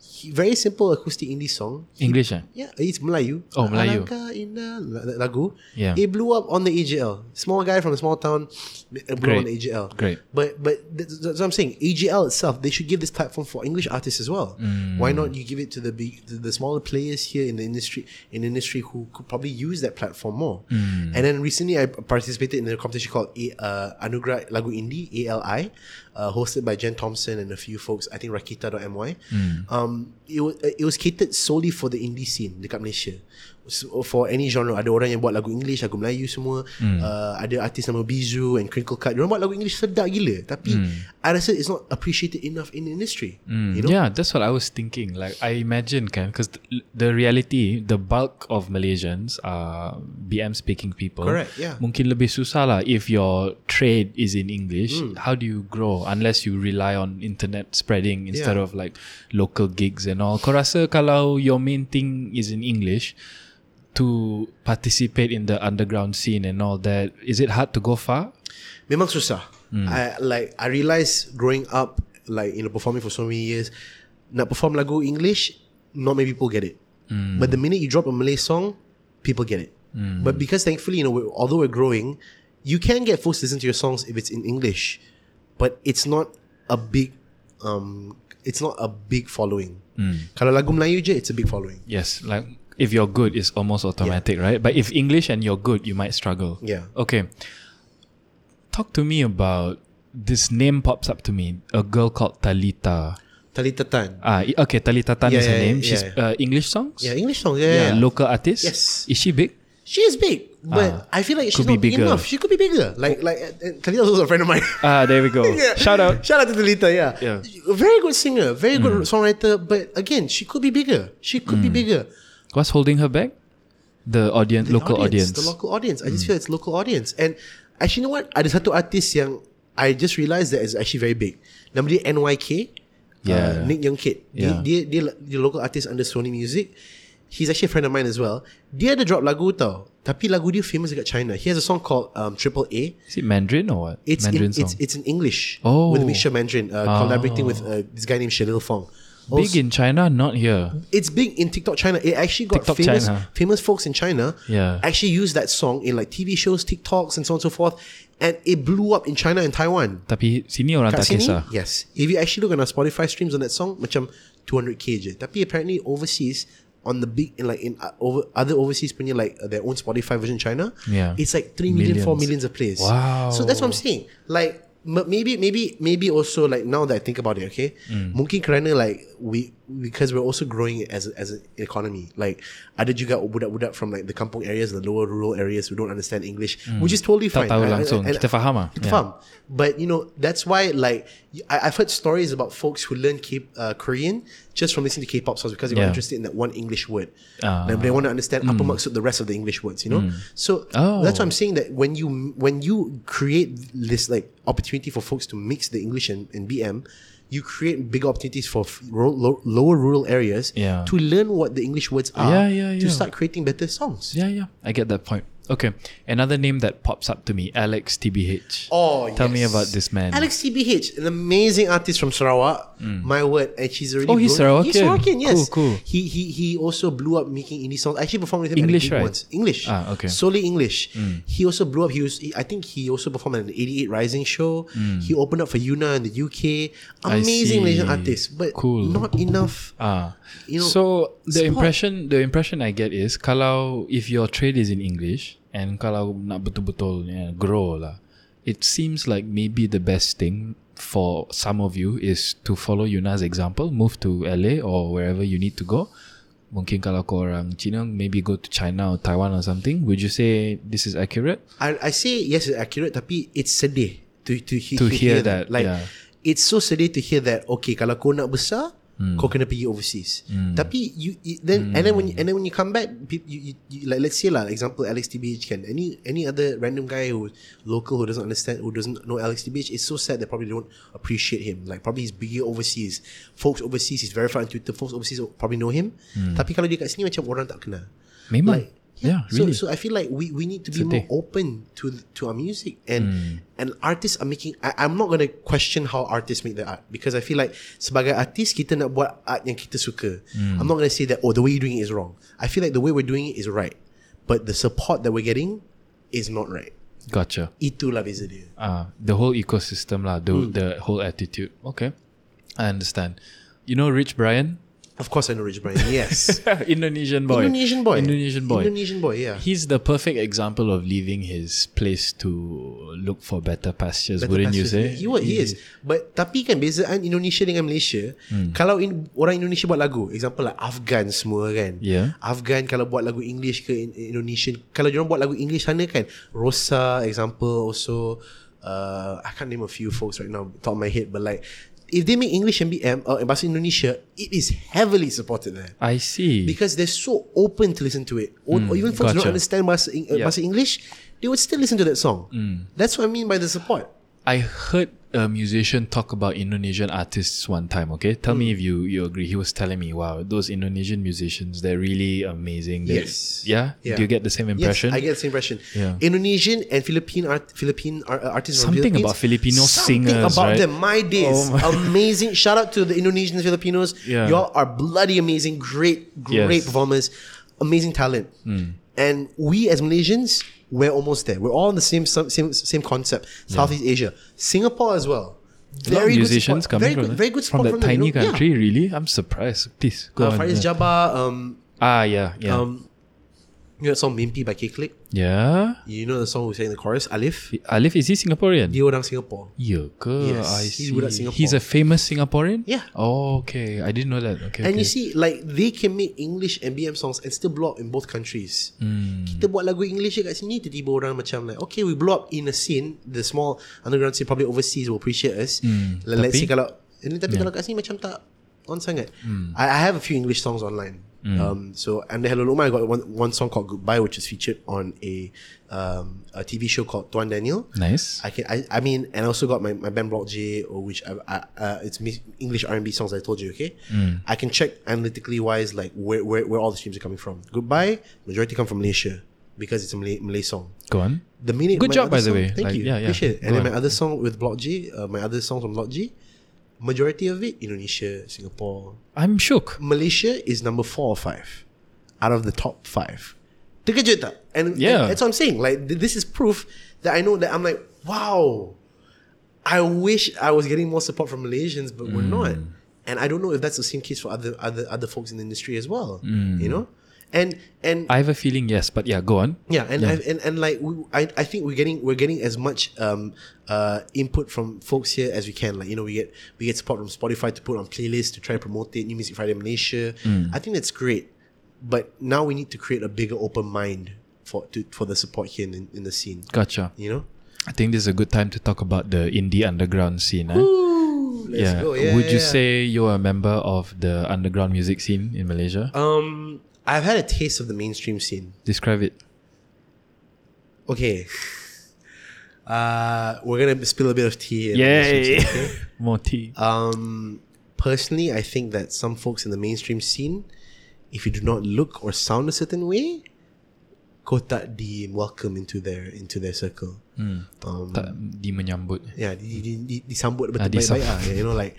He, very simple acoustic indie song. He, English, eh? Yeah, it's Melayu. Oh, Melayu. Alangkah indah lagu. Yeah. It blew up on the A J L. Small guy from a small town, it blew Great. on the A J L. Great. But but that's what I'm saying. A J L itself, they should give this platform for English artists as well. Mm. Why not you give it to the big, to the smaller players here in the industry, in the industry who could probably use that platform more. Mm. And then recently I participated in a competition called a, uh, Anugerah Lagu Indie, A L I. Uh, hosted by Jen Thompson and a few folks, I think Rakita dot M Y. Mm. Um, it, w- it was catered solely for the indie scene dekat Malaysia. So, for any genre, ada orang yang buat lagu English, lagu Melayu semua. Mm. Uh, ada artis nama Bizu and Crinkle Cut. Mereka buat lagu English sedap gila. Tapi mm. I rasa it's not appreciated enough in the industry. Mm. You know? Yeah, that's what I was thinking. Like I imagine kan, because the, the reality, the bulk of Malaysians are B M speaking people. Correct. Yeah. Mungkin lebih susah lah if your trade is in English. Mm. How do you grow? Unless you rely on internet spreading instead yeah. of like local gigs and all. Kau rasa kalau your main thing is in English, to participate in the underground scene and all that, is it hard to go far? Memang susah. Mm. I, like I realised growing up, like you know, performing for so many years, nak perform lagu English, not many people get it. Mm. But the minute you drop a Malay song, people get it. Mm. But because thankfully, you know, we're, although we're growing, you can get folks to listen to your songs if it's in English. But it's not a big, um, it's not a big following. Mm. Kalau lagu Melayu je, it's a big following. Yes, like if you're good, it's almost automatic, yeah. right? But if English and you're good, you might struggle. Yeah. Okay. Talk to me about this name pops up to me. A girl called Talita. Talita Tan. Ah, okay. Talita Tan yeah, is her yeah, name. Yeah, She's yeah. Uh, English songs. Yeah, English songs. Yeah, yeah. yeah. Local artist. Yes. Is she big? She is big, but uh, I feel like she's not big enough. She could be bigger. Like, like Talita was also a friend of mine. Ah, uh, there we go. yeah. Shout out. Shout out to Talita, yeah. yeah. Very good singer, very mm. good songwriter, but again, she could be bigger. She could mm. be bigger. What's holding her back? The audience, the local audience, audience. The local audience. I just mm. feel it's local audience. And actually, you know what? Ada satu artis yang I just realised that is actually very big. Nama dia N Y K, yeah. uh, Nick Young Kid. Yeah. Dia, dia, dia, dia local artist under Sony Music. He's actually a friend of mine as well. Dia ada drop lagu tau, tapi lagu dia famous dekat China. He has a song called um, Triple A. Is it Mandarin or what? It's Mandarin in, song. It's, it's in English oh. with a mixture of Mandarin, uh, oh. collaborating with uh, this guy named Shalil Fong. Also, big in China, not here. It's big in TikTok China. It actually got TikTok famous China. famous folks in China yeah. actually used that song in like T V shows, TikToks and so on and so forth. And it blew up in China and Taiwan. Tapi sini orang tak kisah. Yes. If you actually look at our Spotify streams on that song, macam two hundred K je. Tapi apparently overseas, on the big, in like in uh, over, other overseas punya like uh, their own Spotify version China, yeah. it's like three million, millions. four million of plays. Wow. So that's what I'm saying. Like m- maybe maybe maybe also like now that I think about it, okay, mm. mungkin kerana like we because we're also growing as a, as an economy. Like ada juga budak-budak from like the kampung areas, the lower rural areas who don't understand English, mm. which is totally fine. Tak tahu langsung. I, I, I, kita faham ah. Kita yeah. faham. But you know, that's why like I, I've heard stories about folks who learn K, uh, Korean just from listening to K-pop songs because they were yeah. interested in that one English word. Uh, and they want to understand mm. apa maksud the rest of the English words, you know? Mm. So oh. that's why I'm saying that when you when you create this like opportunity for folks to mix the English and, and B M, you create big opportunities for f- ro- lo- lower rural areas yeah. to learn what the English words are yeah, yeah, yeah. to start creating better songs. Yeah, yeah. I get that point. Okay, another name that pops up to me, Alex T B H. Oh, Tell yes. me about this man. Alex T B H, an amazing artist from Sarawak. Mm. My word, and she's already. Oh, he's Sarawakian. He's Sarawakian, yes. Cool, cool. He he he also blew up making indie songs. I actually performed with him English, at a gig right? once. English, ah, okay. Solely English. Mm. He also blew up. He was, he, I think, he also performed at an eighty-eight Rising show. Mm. He opened up for Yuna in the U K. Amazing Malaysian artist, but cool. not enough. Ah, you know, so the spot. impression the impression I get is, kalau if your trade is in English. And kalau nak betul-betul yeah, grow lah, it seems like maybe the best thing for some of you is to follow Yuna's example, move to L A or wherever you need to go. Mungkin kalau korang Cina, maybe go to China or Taiwan or something. Would you say this is accurate? I, I say yes, it's accurate, tapi it's sedih to to, he, to hear, hear that. that. Like yeah. it's so sedih to hear that. Okay, kalau kau nak besar, Mm. kau kena pergi overseas. Mm. Tapi you, you then mm. and then when you, and then when you come back, you, you, you, like let's say lah, example Alex T B H can any any other random guy who local who doesn't understand who doesn't know Alex T B H, it's so sad that probably don't appreciate him. Like probably he's bigger overseas. Folks overseas, he's verified on Twitter. Folks overseas probably know him. Mm. Tapi kalau dia kat sini macam orang tak kenal. Memang. Like, Yeah, really. So, so I feel like we, we need to be more open to to our music, and mm. and artists are making. I, I'm not gonna question how artists make their art, because I feel like sebagai artis kita nak buat art yang kita suka. Mm. I'm not gonna say that oh the way you're doing it is wrong. I feel like the way we're doing it is right, but the support that we're getting is not right. Gotcha. Itulah beza dia. Ah, the whole ecosystem lah, the mm. the whole attitude. Okay, I understand. You know Rich Brian? Of course I know Rich Brian, yes. Indonesian boy. Indonesian boy. Indonesian boy. Indonesian boy, yeah. He's the perfect example of leaving his place to look for better pastures, better wouldn't pastures. You say? He, he, he is. But tapi kan bezaan Indonesia dengan Malaysia, hmm. kalau in, orang Indonesia buat lagu, example lah Afghan semua kan. Yeah. Afghan kalau buat lagu English ke in, Indonesian, kalau diorang buat lagu English sana kan, Rosa example also, uh, I can't name a few folks right now top of my head, but like, if they make English M B M or uh, Bahasa Indonesia, it is heavily supported there. I see. Because they're so open to listen to it. Or, mm, or even folks gotcha. Don't understand Bahasa, uh, yep. Bahasa English, they would still listen to that song. Mm. That's what I mean by the support. I heard a musician talk about Indonesian artists one time, okay? Tell mm. me if you, you agree. He was telling me, wow, those Indonesian musicians, they're really amazing. They're, yes. Yeah? yeah? Do you get the same impression? Yes, I get the same impression. Yeah. Indonesian and Philippine art, Philippine art, artists Something from about Filipino Something singers, Something about right? them. My days. Oh my. Amazing. Shout out to the Indonesians, Filipinos. Yeah. Y'all are bloody amazing. Great, great yes. performers. Amazing talent. Mm. And we as Malaysians, we're almost there. We're all on the same same same concept. Yeah. Southeast Asia, Singapore as well. Very good musicians sport. coming very from good, very good sport from, from that from tiny them, country. You know? yeah. Really, I'm surprised. Please go uh, on. Faris yeah. Jabbar. Um, ah, yeah, yeah. Um, you know the song "Mimpi" by K-Click? Yeah. You know the song we sang in the chorus, Alif. Alif, is he Singaporean? Dia orang Singapore. Yeah, ke? Yes, I see. He's budak Singapore. He's a famous Singaporean. Yeah. Oh, okay. I didn't know that. Okay. And okay. you see, like they can make English and B M songs and still blow up in both countries. Mm. Kita buat lagu English kat sini, tiba-tiba orang macam like, okay, we blow up in a scene. The small underground scene, probably overseas, will appreciate us. Mm. Like, let's see kalau, ini tapi yeah. kalau kat sini macam tak on sangat. Mm. I, I have a few English songs online. Mm. Um, so I'm the Hello Luqman. I got one, one song called Goodbye, which is featured on a um, a T V show called Tuan Daniel. Nice. I can I, I mean, and I also got my, my band Block J, or which I, I, uh, it's English R and B songs I told you. Okay, mm. I can check analytically wise like where, where where all the streams are coming from. Goodbye, majority come from Malaysia because it's a Malay, Malay song. Go on. The meaning. Good job by the song, way. Thank like, you. Yeah, yeah. Appreciate it. And then my other song with Block J, uh, my other songs from Block J. Majority of it, Indonesia, Singapore. I'm shook. Malaysia is number four or five out of the top five. Terkejut tak? And, yeah. and that's what I'm saying. Like th- this is proof that I know that I'm like, wow. I wish I was getting more support from Malaysians, but mm. we're not. And I don't know if that's the same case for other other other folks in the industry as well. Mm. You know. And and I have a feeling yes, but yeah, go on. Yeah, and yeah. I've, and and like we, I I think we're getting we're getting as much um uh input from folks here as we can. Like you know we get we get support from Spotify to put on playlists to try to promote it. New Music Friday Malaysia. Mm. I think that's great, but now we need to create a bigger open mind for to for the support here in in the scene. Gotcha. You know, I think this is a good time to talk about the indie underground scene. Ooh, eh? Let's yeah. go. Yeah, Would yeah, you yeah. say you're a member of the underground music scene in Malaysia? Um. I've had a taste of the mainstream scene. Describe it. Okay. Uh, we're going to spill a bit of tea. Yay. Scene, okay? More tea. Um, personally, I think that some folks in the mainstream scene, if you do not look or sound a certain way, kau tak di welcome into their into their circle. Hmm. Um, tak di menyambut. Yeah, di, di, di, disambut betul-betul baik-baik. Ah, you know, like,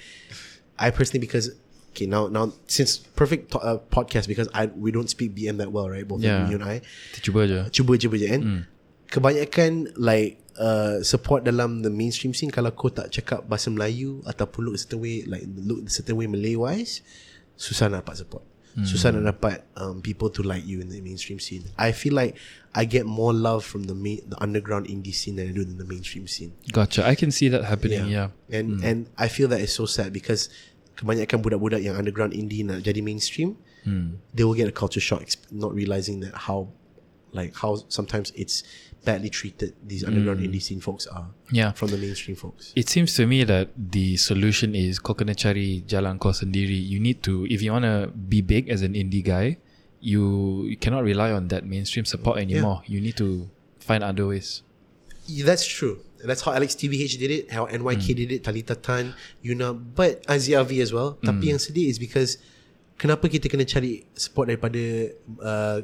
I personally, because... Okay, now, now since perfect to- uh, podcast because I we don't speak B M that well, right? Both yeah. you and I. Cuba je. Cuba je, je. And mm. kebanyakan like uh, support dalam the mainstream scene, kalau kau tak cakap bahasa Melayu ataupun look a certain way, like look a certain way Malay wise, susah nak dapat support. Mm. Susah nak dapat um, people to like you in the mainstream scene. I feel like I get more love from the ma- the underground indie scene than I do in the mainstream scene. Gotcha. I can see that happening. Yeah. yeah. And mm. and I feel that is so sad because. Kebanyakan budak-budak yang underground indie nak jadi mainstream, hmm. they will get a culture shock, not realizing that how, like how sometimes it's badly treated. These underground hmm. indie scene folks are yeah. from the mainstream folks. It seems to me that the solution is kau kena cari jalan kau sendiri. You need to, if you want to be big as an indie guy, you, you cannot rely on that mainstream support anymore. Yeah. You need to find other ways. Yeah, that's true. That's how Alex T B H did it, how N Y K mm. did it, Talita Tan, Yuna, but Aziavi as well. Mm. Tapi yang sedih is because kenapa kita kena cari support daripada uh,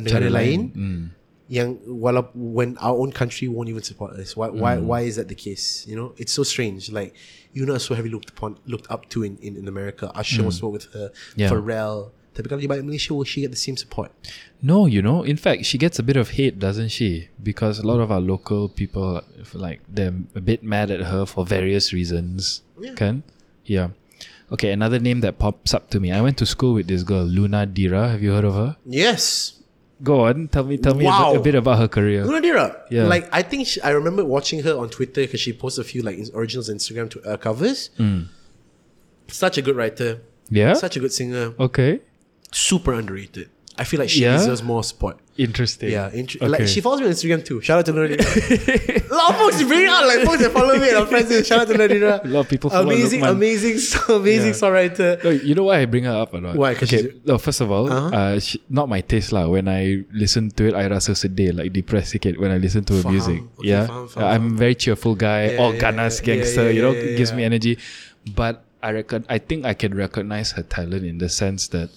negara lain, lain mm. yang walaupun when our own country won't even support us. Why mm. why why is that the case? You know, it's so strange. Like Yuna is so heavily looked upon, looked up to in, in, in America. Usher mm. was spoke with her, yeah. Pharrell. Tapi kalau dia balik Malaysia, will she get the same support? No, you know. In fact, she gets a bit of hate, doesn't she? Because a lot of our local people, like, they're a bit mad at her for various reasons. Yeah. Kan? Yeah. Okay, another name that pops up to me. I went to school with this girl, Luna Dira. Have you heard of her? Yes. Go on. Tell me, tell me wow. about, a bit about her career. Luna Dira. Yeah. Like, I think she, I remember watching her on Twitter because she posts a few like originals on Instagram to, uh, covers. Mm. Such a good writer. Yeah. Such a good singer. Okay. Super underrated. I feel like she yeah. deserves more support. Interesting. Yeah. Int- okay. Like she follows me on Instagram too. Shout out to Luna Dira. A lot of folks bring out like folks that follow me and our friends. Shout out to Luna Dira. A lot of people follow amazing, Luqman. Amazing, amazing yeah. songwriter. No, you know why I bring her up or not? Why? Okay. No, first of all, uh-huh. uh, she, not my taste lah. When I listen to it, I rasa sedih, like depressed kid when I listen to her faham. music. Okay, yeah. Faham, faham, I'm a very cheerful guy. Yeah, all yeah, ganas yeah, gangster. Yeah, yeah, you know, yeah, yeah, gives yeah. me energy. But I reckon, I think I can recognize her talent in the sense that.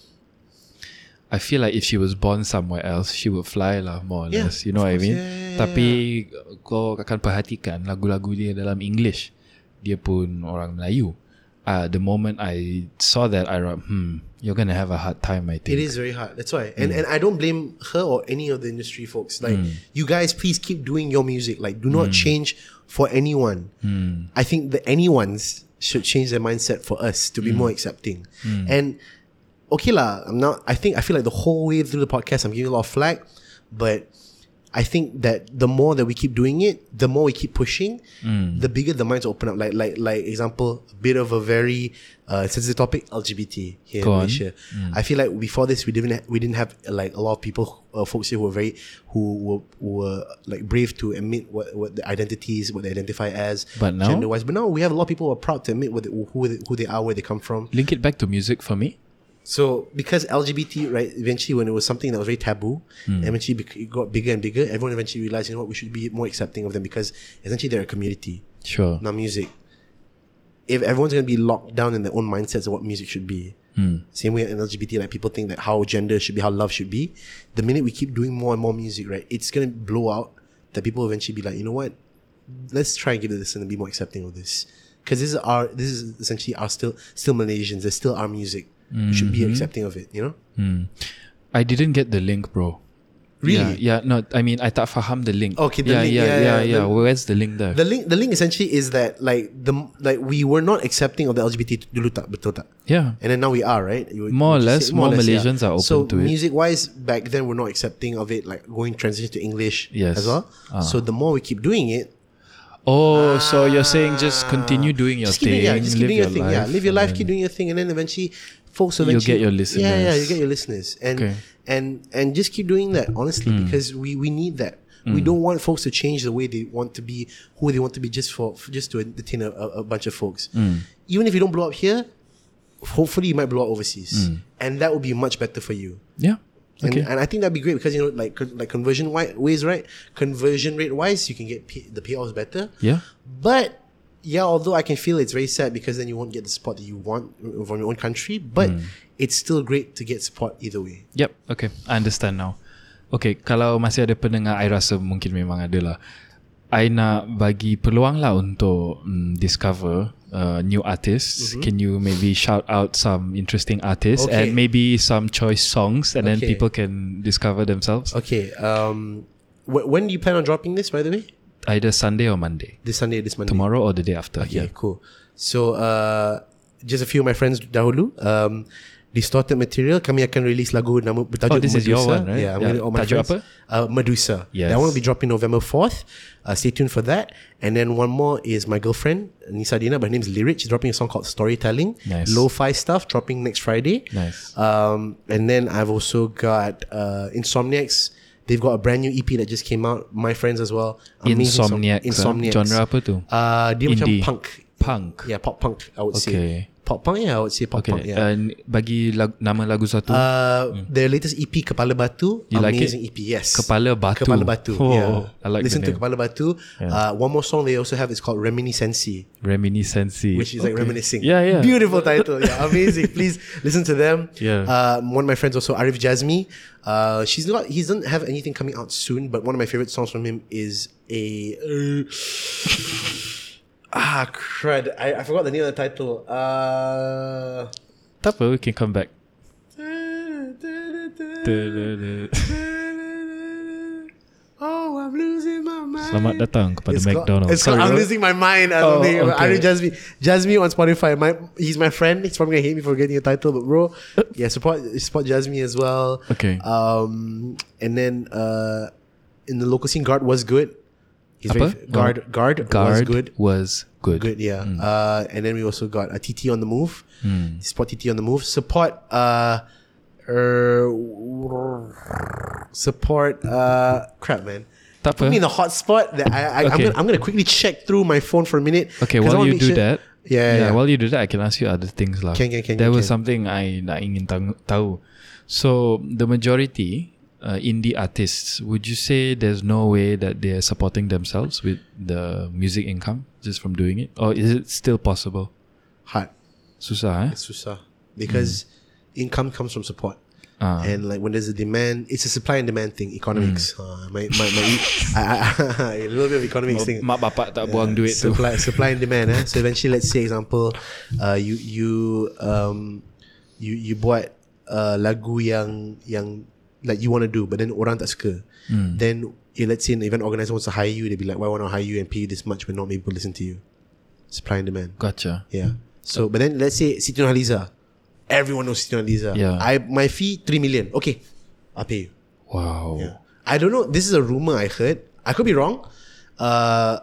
I feel like if she was born somewhere else, she would fly lah, more or yeah, less. You know what I mean? Yeah, yeah, Tapi yeah. kau akan perhatikan lagu-lagu dia dalam English, dia pun orang Melayu. Uh, the moment I saw that, I thought, hmm, you're gonna have a hard time, I think. It is very hard. That's why, and mm. and I don't blame her or any of the industry folks. Like mm. you guys, please keep doing your music. Like do not mm. change for anyone. Mm. I think that anyone's should change their mindset for us to be mm. more accepting. Mm. And okay lah, I'm not, I think, I feel like the whole way through the podcast, I'm giving a lot of flack, but I think that the more that we keep doing it, the more we keep pushing, mm. the bigger the minds open up. Like, like, like, example, a bit of a very uh, sensitive topic, L G B T here Go in Malaysia. Mm. I feel like before this, we didn't, ha- we didn't have like a lot of people, uh, folks here who were very, who were, who were like brave to admit what, what the identities, what they identify as, but now, gender-wise. But now we have a lot of people who are proud to admit what they, who, they, who they are, where they come from. Link it back to music for me. So, because L G B T, right, eventually when it was something that was very taboo, mm. eventually it got bigger and bigger, everyone eventually realized, you know what, we should be more accepting of them because essentially they're a community. Sure. Not music. If everyone's going to be locked down in their own mindsets of what music should be, mm. same way in L G B T, like people think that how gender should be, how love should be, the minute we keep doing more and more music, right, it's going to blow out that people eventually be like, you know what, let's try and give it a listen and be more accepting of this. Because this is our, this is essentially our still, still Malaysians, it's still our music. Mm-hmm. You should be accepting of it, you know? Mm. I didn't get the link, bro. Really? Yeah, yeah, no, I mean, I tak faham the link. Okay, the yeah, link. Yeah, yeah, yeah. yeah. The, where's the link there? The link, the link essentially is that, like, the like we were not accepting of the L G B T dulu tak, betul tak? Yeah. And then now we are, right? You, more, or less, say, more or less, more Malaysians yeah. are open so to it. So music-wise, back then we're not accepting of it, like going transition to English yes. as well. Ah. So the more we keep doing it, Oh, ah. so you're saying just continue doing your just keep, thing. Yeah, just keep doing your, your thing. Yeah, live your life, keep doing your thing, and then eventually, folks eventually you get your listeners. Yeah, yeah, you get your listeners, and okay. and and just keep doing that honestly, mm. because we, we need that. Mm. We don't want folks to change the way they want to be, who they want to be, just for, for just to entertain a, a bunch of folks. Mm. Even if you don't blow up here, hopefully you might blow up overseas, mm. and that would be much better for you. Yeah. Okay. And, and I think that'd be great because you know, like like conversion ways, right? Conversion rate wise, you can get pay, the payoffs better. Yeah. But yeah, although I can feel it's very sad because then you won't get the support that you want from your own country. But mm. it's still great to get support either way. Yep. Okay, I understand now. Okay, kalau masih ada pendengar, I rasa mungkin memang ada lah. I nak bagi peluang lah untuk mm, discover uh, new artists. Mm-hmm. Can you maybe shout out some interesting artists okay. and maybe some choice songs, and okay. then people can discover themselves? Okay. Um, wh- when do you plan on dropping this, by the way? Either Sunday or Monday. This Sunday, this Monday. Tomorrow or the day after. Okay, yeah. Cool. So, uh, just a few of my friends dahulu. Um, Distorted Material, kami akan release lagu nama bertajuk Medusa. Oh, this Medusa. Is your one, right? Yeah, yeah. All my tajuk friends. Apa? Uh, Medusa. Yes. That one will be dropping November fourth. Uh, stay tuned for that. And then one more is my girlfriend, Anissa Dina, but her name is Lyric. She's dropping a song called Storytelling. Nice. Lo-fi stuff, dropping next Friday. Nice. Um, and then I've also got uh, Insomniacs. They've got a brand new E P that just came out. My friends as well. Insomniacs. Insomniacs. Genre apa tu? Uh, dia indie. Macam punk. Punk? Yeah, pop punk, I would okay. say. pop punk ya, yeah, I would say pop okay. punk ya. Yeah. Uh, bagi lagu, nama lagu satu. Uh, hmm. The latest E P Kepala Batu, you amazing like E P, yes. Kepala Batu. Kepala Batu. Oh, yeah. I like Listen to Kepala Batu. Yeah. Uh, one more song they also have is called Reminiscency. Reminiscency, which is okay. like reminiscing. Yeah, yeah. Beautiful title. Yeah, amazing. Please listen to them. Yeah. Uh, one of my friends also, Arif Jazmi. Uh, she's not. He doesn't have anything coming out soon. But one of my favorite songs from him is a. Uh, Ah, crud. I, I forgot the name of the title. Uh... That's where we can come back. Oh, I'm losing my mind. Selamat datang kepada it's McDonald's. Called, it's Sorry, called, I'm no? losing my mind. I don't oh, think. Okay. Ari Jazmi. Jazmi on Spotify. My, he's my friend. He's probably going to hate me for getting a title, but bro, yeah, support, support Jazmi as well. Okay. Um, and then uh, in the local scene, Guard was good. He's very, guard, oh. guard, guard was good. Was good. Good, yeah. Mm. Uh, and then we also got a T T on the move. Mm. Support T T on the move. Support, uh, er, support. Uh, crap, man. Tapa. Put me in a hot spot. That I, I, okay. I'm gonna, I'm gonna quickly check through my phone for a minute. Okay, while you do sure, that, yeah, yeah, yeah. While you do that, I can ask you other things lah. Can, can, can, there can, was can. something I nak ingin tahu. So the majority. Uh, indie artists, would you say there's no way that they're supporting themselves with the music income just from doing it, or is it still possible? Hard. Susah, eh? It's susah because mm. income comes from support. Uh. And like when there's a demand, it's a supply and demand thing. Economics, mm. uh, my, my, my, I, I, a little bit of economics thing. Mak bapak tak buang duit tu. Supply, supply and demand. Eh? So eventually, let's say example, uh, you you um you you bought uh, lagu yang yang like you want to do, but then orang tak suka. Mm. Then let's say an event organizer wants to hire you, they'd be like, "Why want to hire you and pay you this much, but not many people listen to you?" Supply and demand. Gotcha. Yeah. So, but then let's say Siti Nurhaliza. Everyone knows Siti Nurhaliza. Yeah. I my fee three million. Okay, I'll pay you. Wow. Yeah. I don't know. This is a rumor I heard. I could be wrong. Uh,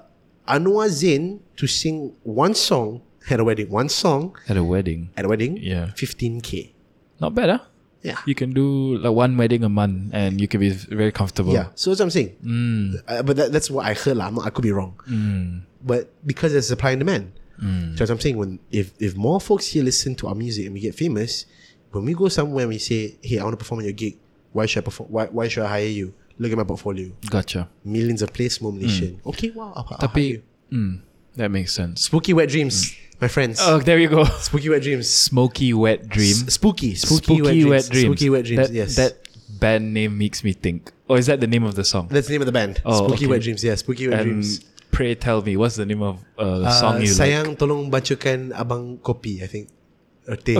Anwar Zain to sing one song at a wedding. One song at a wedding. At a wedding. Yeah. Fifteen k. Not bad, huh? Yeah. You can do like one wedding a month and you can be very comfortable. Yeah. So that's what I'm saying. Mm. Uh, but that, that's what I heard. Lah. I could be wrong. Mm. But because there's supply and demand. Mm. So that's what I'm saying. When, if, if more folks here listen to our music and we get famous, when we go somewhere and we say, "Hey, I want to perform at your gig. Why should I perform? Why, why should I hire you? Look at my portfolio." Gotcha. Millions of plays, more Malaysian. Mm. Okay, wow. I'll, I'll hire you. Mm. That makes sense. Spooky Wet Dreams. Mm. My friends. Oh, there you go. Spooky Wet Dreams. Smoky Wet Dreams. Spooky. Spooky, Spooky wet, dreams. wet Dreams. Spooky Wet Dreams, that, yes. That band name makes me think. Or oh, is that the name of the song? That's the name of the band. Oh, Spooky okay. Wet Dreams, yeah. Spooky Wet and Dreams. Pray tell me, what's the name of the uh, uh, song you Sayang like? Sayang Tolong Bacakan Abang Kopi, I think. Or Teh.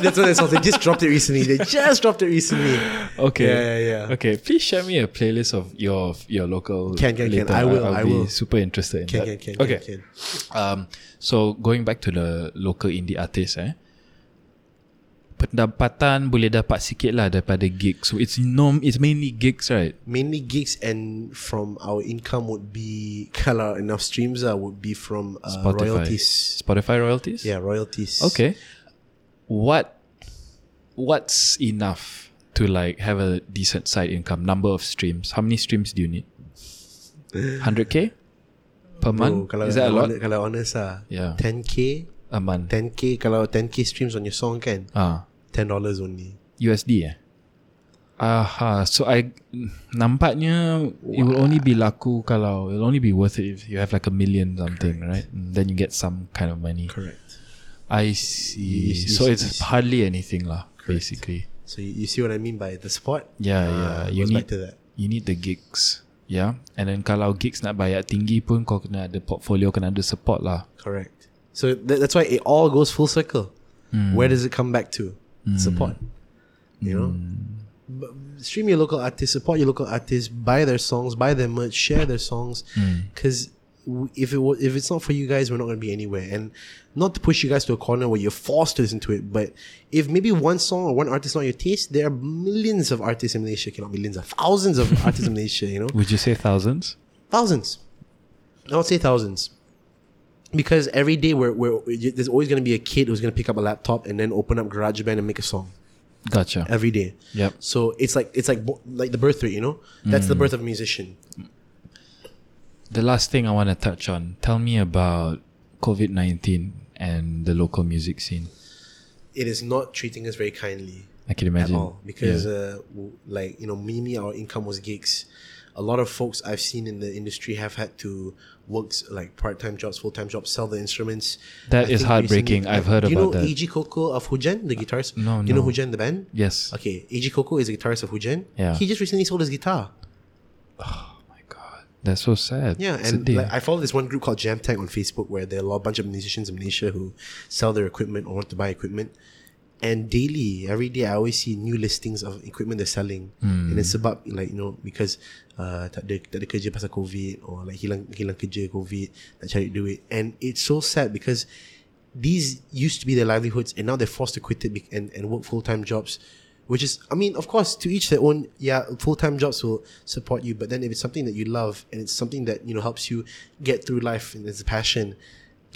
That's what I saw. They just dropped it recently. They just dropped it recently. Okay. Yeah, yeah, yeah. Okay. Please share me a playlist of your your local. Can can later. can. I will. I'll I will. Be super interested in can, that. Can can okay. can. Okay. Um. So going back to the local indie artists, eh. Pendapatan boleh dapat sikit lah daripada gigs. So it's norm. It's mainly gigs, right? Mainly gigs, and from our income would be kalau enough streams uh, would be from uh, Spotify. royalties. Spotify royalties. Yeah, royalties. Okay. What, what's enough to like have a decent side income? Number of streams. How many streams do you need? one hundred K per month. No, is that a lot? Kalau honest ah, yeah. ten K a month. ten K kalau ten K streams on your song kan? Ah, ten dollars only. U S D eh? Aha, so I nampaknya it will only be laku kalau it'll only be worth it if you have like a million something, correct, right? And then you get some kind of money. Correct. I see. You, you so see, it's hardly anything lah, basically. So you, you see what I mean by the support? Yeah, yeah. Uh, you need to that. You need the gigs. Yeah. And then kalau gigs nak bayar tinggi pun kau kena ada portfolio, kena ada support lah. Correct. So that, that's why it all goes full circle. Mm. Where does it come back to? Mm. Support. You know? Mm. Stream your local artists, support your local artists, buy their songs, buy their merch, share their songs. Because mm. if it was, if it's not for you guys, we're not going to be anywhere. And not to push you guys to a corner where you're forced to listen to it, but if maybe one song or one artist is not your taste, there are millions of artists in Malaysia. Cannot millions, of thousands of artists in Malaysia. You know? Would you say thousands? Thousands. I would say thousands, because every day we're, we're there's always going to be a kid who's going to pick up a laptop and then open up GarageBand and make a song. Gotcha. Every day. Yep. So it's like it's like like the birth rate. You know, that's mm. the birth of a musician. The last thing I want to touch on, tell me about covid nineteen and the local music scene. It is not treating us very kindly. I can imagine. At all. Because, yeah. uh, like, you know, mainly our income was gigs. A lot of folks I've seen in the industry have had to work like part-time jobs, full-time jobs, sell the instruments. That I is heartbreaking. Recently, I've heard about that. Do you know that. E G. Coco of Hujan, the guitarist? No, no. Do you know Hujan, the band? Yes. Okay, E G. Coco is the guitarist of Hujan. Yeah. He just recently sold his guitar. Oh my God. That's so sad. Yeah, it's and like, I follow this one group called Jam Tag on Facebook where there are a bunch of musicians in Malaysia who sell their equipment or want to buy equipment. And daily, every day, I always see new listings of equipment they're selling. Mm. And it's sebab, like, you know, because uh, tak ada, tak ada kerja pasal COVID, or like hilang hilang kerja COVID, nak cari duit. And it's so sad because these used to be their livelihoods and now they're forced to quit it and, and work full-time jobs. Which is, I mean, of course, to each their own. Yeah, full-time jobs will support you. But then if it's something that you love and it's something that, you know, helps you get through life and it's a passion,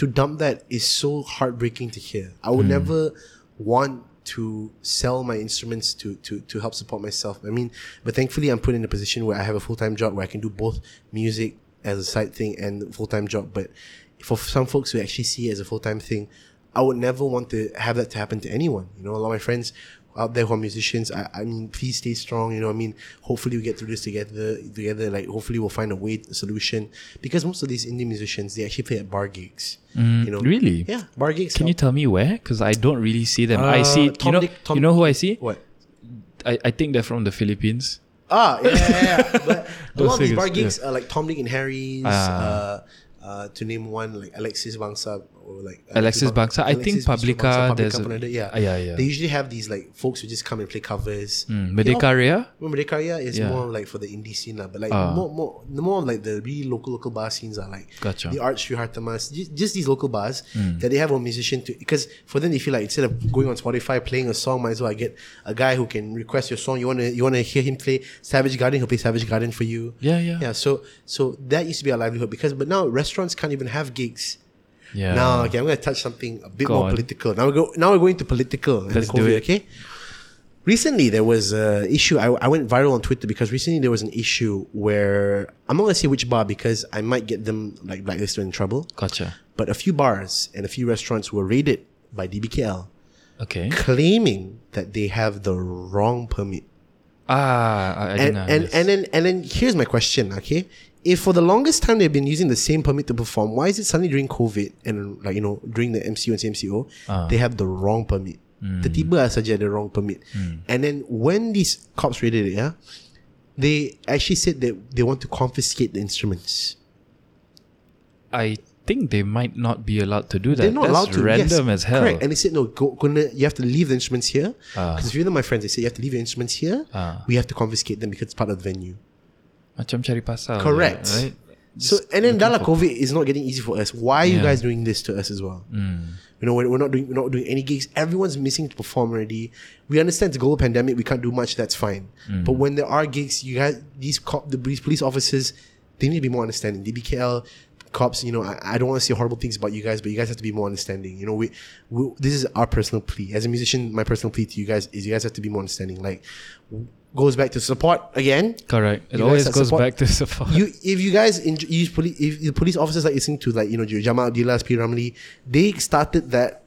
to dump that is so heartbreaking to hear. I would mm. never... want to sell my instruments to, to, to help support myself. I mean, but thankfully I'm put in a position where I have a full-time job where I can do both music as a side thing and full-time job. But for some folks who actually see it as a full-time thing, I would never want to have that to happen to anyone. You know, a lot of my friends out there who are musicians, I, I mean, please stay strong. You know, I mean, hopefully we get through this together. Together, like, hopefully we'll find a way, a solution. Because most of these indie musicians, they actually play at bar gigs. Mm, you know, really? Yeah, bar gigs. Can help. You tell me where? Because I don't really see them. Uh, I see. Tom, you know, Dick, Tom, you know who I see? What? I, I think they're from the Philippines. Ah, yeah, yeah, yeah. But a lot of these bar gigs yeah. are like Tom, Dick, and Harry's. Ah. Uh, Uh, to name one, like Alexis Bangsa or like Alexis Bangsa, I Alexis think Publica, Bangsa, there's Publica a, yeah. Uh, yeah, yeah. They usually have these like folks who just come and play covers. Mm. Medekarya, you know, Medekarya is yeah. more like for the indie scene lah, but like uh. more, more, more like the really local local bar scenes are like gotcha. The Art Sri Hartamas, just, just these local bars mm. that they have a musician to, because for them they feel like instead of going on Spotify playing a song, might as well I get a guy who can request your song. You want to you want to hear him play Savage Garden, he'll play Savage Garden for you. Yeah, yeah, yeah. So so that used to be our livelihood because but now rest. Restaurants can't even have gigs. Yeah. Now, okay, I'm going to touch something a bit go more on. Political. Now we go. Now we're going to political. Let's COVID, do it. Okay. Recently, there was an issue. I, I went viral on Twitter because recently there was an issue where I'm not going to say which bar because I might get them like blacklisted in trouble. Gotcha. But a few bars and a few restaurants were raided by D B K L, okay, claiming that they have the wrong permit. Ah, I, I and, know. And, yes. and then and then here's my question. Okay. If for the longest time they've been using the same permit to perform, why is it suddenly during COVID and like you know during the M C O and C M C O uh. they have the wrong permit? Mm. Tiba-tiba saja the wrong permit. Mm. And then when these cops raided it, yeah, they actually said that they want to confiscate the instruments. I think they might not be allowed to do that. They're not That's allowed to. Random yes, as hell. Correct. And they said no. Go, gonna, you have to leave the instruments here. Because uh. if you know my friends, they said you have to leave your instruments here. Uh. We have to confiscate them because it's part of the venue. Macam cari pasal. Correct. Right? So and then dalam COVID is not getting easy for us. Why are yeah. you guys doing this to us as well? Mm. You know, we're not doing we're not doing any gigs. Everyone's missing to perform already. We understand the global pandemic. We can't do much. That's fine. Mm. But when there are gigs, you guys, these cop, the police officers, they need to be more understanding. D B K L cops, you know, I, I don't want to say horrible things about you guys, but you guys have to be more understanding. You know, we, we this is our personal plea as a musician. My personal plea to you guys is you guys have to be more understanding. Like. Goes back to support again. Correct. It always goes support. back to support. You, if you guys enjoy, use police, if the police officers are listening to like you know Jamal Abdillah, P Ramlee, they started that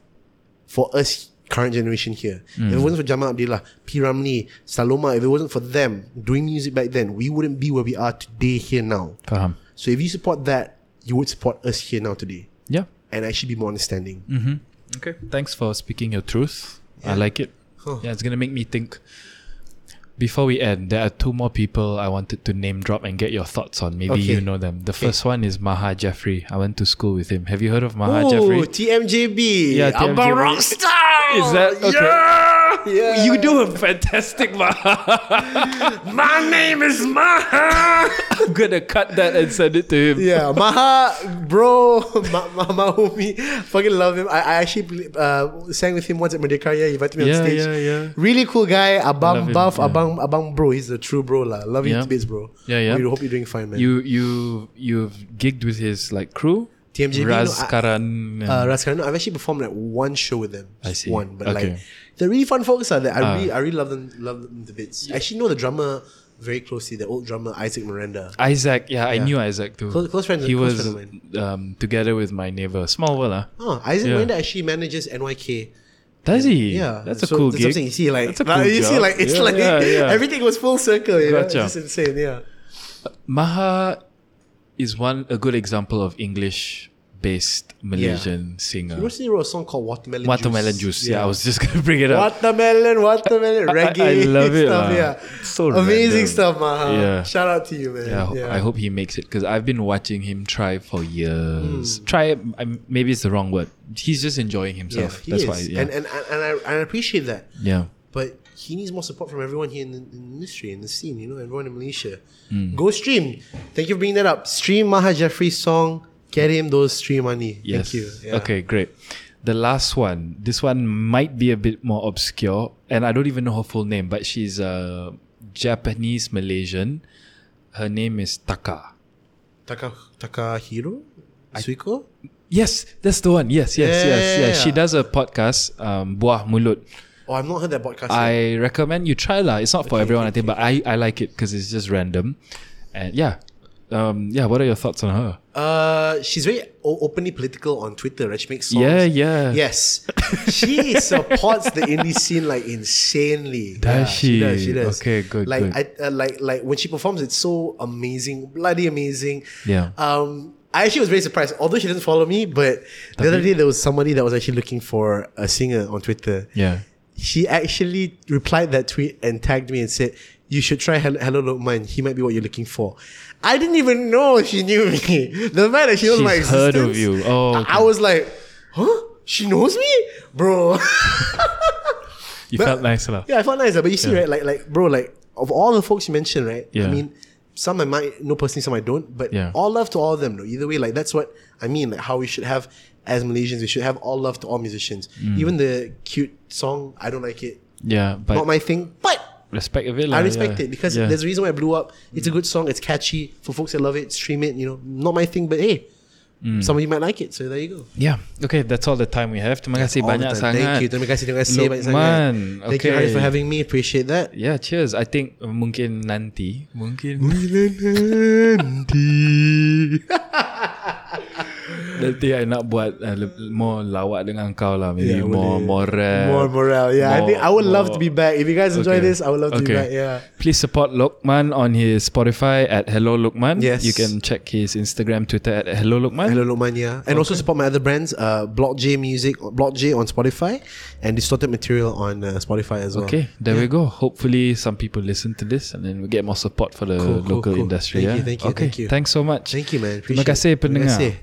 for us current generation here. Mm. If it wasn't for Jamal Abdillah, P Ramlee, Saloma, if it wasn't for them doing music back then, we wouldn't be where we are today here now. Faham. So if you support that, you would support us here now today. Yeah. And actually be more understanding. Mm-hmm. Okay. Thanks for speaking your truth. Yeah. I like it. Huh. Yeah, it's gonna make me think. Before we end, there are two more people I wanted to name drop and get your thoughts on. Maybe okay. you know them. The okay. first one is Maha Jeffrey. I went to school with him. Have you heard of Maha Ooh, Jeffrey? T M J B. Yeah, T M J B. I'm a rock star. Is that okay? Yeah. yeah. You do a fantastic Maha. My name is Maha. I'm gonna cut that and send it to him. Yeah, Maha, bro, ma- ma- ma- homie, fucking love him. I, I actually uh, sang with him once at Medekarya. He invited me yeah, on stage. Yeah, yeah. Really cool guy. Abang buff. Abang. Abang bro, he's a true bro lah. Love you yeah. to bits, bro. Yeah, yeah. We hope you're doing fine, man. You you you've gigged with his like crew. T M J B, Raz Karan. No, uh, Raz Karan. No, I've actually performed like one show with them. I see. One, but okay. like they're really fun folks. Are that I uh, really I really love them. Love them to bits. Yeah. I actually know the drummer very closely, the old drummer Isaac Miranda. Isaac, yeah, yeah. I knew Isaac too. Close, close friends. He close was friend of mine. Um, together with my neighbor. Small world, ah. Oh, Isaac yeah. Miranda actually manages N Y K. Does he? Yeah, that's a so cool that's gig. Something you see, like, that's a cool you job. See, like it's yeah, like yeah, yeah. everything was full circle. You gotcha. Know? It's just insane. Yeah. Uh, Maha is one a good example of English. Based Malaysian yeah. singer. He recently wrote a song called Watermelon, Watermelon Juice. Juice. Yeah. yeah, I was just gonna bring it up. Watermelon, watermelon, reggae. I, I, I love it. Stuff, yeah, so amazing random. Stuff, Maha. Yeah. Shout out to you, man. Yeah, I, ho- yeah. I hope he makes it because I've been watching him try for years. Mm. Try, I'm, maybe it's the wrong word. He's just enjoying himself. Yeah, he That's is. Why. Yeah. And and and I, and I appreciate that. Yeah. But he needs more support from everyone here in the, in the industry, in the scene. You know, everyone in Malaysia. Mm. Go stream. Thank you for bringing that up. Stream Maha Jeffrey's song. Get him those stream money. Yes. Thank you. Yeah. Okay, great. The last one. This one might be a bit more obscure, and I don't even know her full name, but she's a Japanese Malaysian. Her name is Taka. Taka Takahiro? Suiko? I, yes, that's the one. Yes, yes, yeah, yes, yes. She does a podcast, um, Buah Mulut. Oh, I've not heard that podcast. I yet. recommend you try lah. It's not okay, for everyone, okay. I think, but I, I like it because it's just random, and yeah. Um, yeah, what are your thoughts on her? Uh, she's very o- openly political on Twitter, right? She makes songs. Yeah, yeah. Yes. She supports the indie scene like insanely. Does yeah, she? She does, she does. Okay, good, like, good. I, uh, like, like when she performs, it's so amazing, bloody amazing. Yeah. Um, I actually was very surprised, although she doesn't follow me, but the other day there was somebody that was actually looking for a singer on Twitter. Yeah. She actually replied that tweet and tagged me and said, "You should try Hello Luqman. He might be what you're looking for." I didn't even know she knew me. The fact that she knows She's my existence. She's heard of you. Oh, okay. I was like, huh? She knows me? Bro. You but, felt nice, lah. Yeah, I felt nice, but you see, yeah. right? Like, like, bro, like, of all the folks you mentioned, right? Yeah. I mean, some I might know personally, some I don't, but yeah. all love to all of them, though. Either way, like, that's what I mean, like, how we should have, as Malaysians, we should have all love to all musicians. Mm. Even the cute song, I don't like it. Yeah, but. Not my thing, but. Respect it, I respect yeah. it because yeah. there's a reason why it blew up. It's a good song. It's catchy for folks that love it. Stream it. You know, not my thing, but hey, mm. somebody might like it. So there you go. Yeah. Okay, that's all the time we have. Terima kasih banyak sangat. Thank you. Terima kasih, terima kasih banyak sangat. Thank okay. you Harith for having me. Appreciate that. Yeah. Cheers. I think uh, mungkin nanti. Mungkin. nanti. Nanti I nak buat uh, more lawak dengan kau lah. Maybe yeah, more moral. More moral. Yeah, more, I think I would more. love to be back. If you guys enjoy okay. this, I would love okay. to be back. Yeah. Please support Luqman on his Spotify at Hello Luqman. Yes. You can check his Instagram, Twitter at Hello Luqman. Hello Luqman, yeah. And okay. also support my other brands, uh, Block J Music, Block J on Spotify, and Distorted Material on uh, Spotify as well. Okay, there yeah. we go. Hopefully, some people listen to this, and then we get more support for the cool, local cool, cool. industry. Thank yeah? you, thank you, okay. thank you. Thanks so much. Thank you, man. Appreciate Terima kasih pendengar.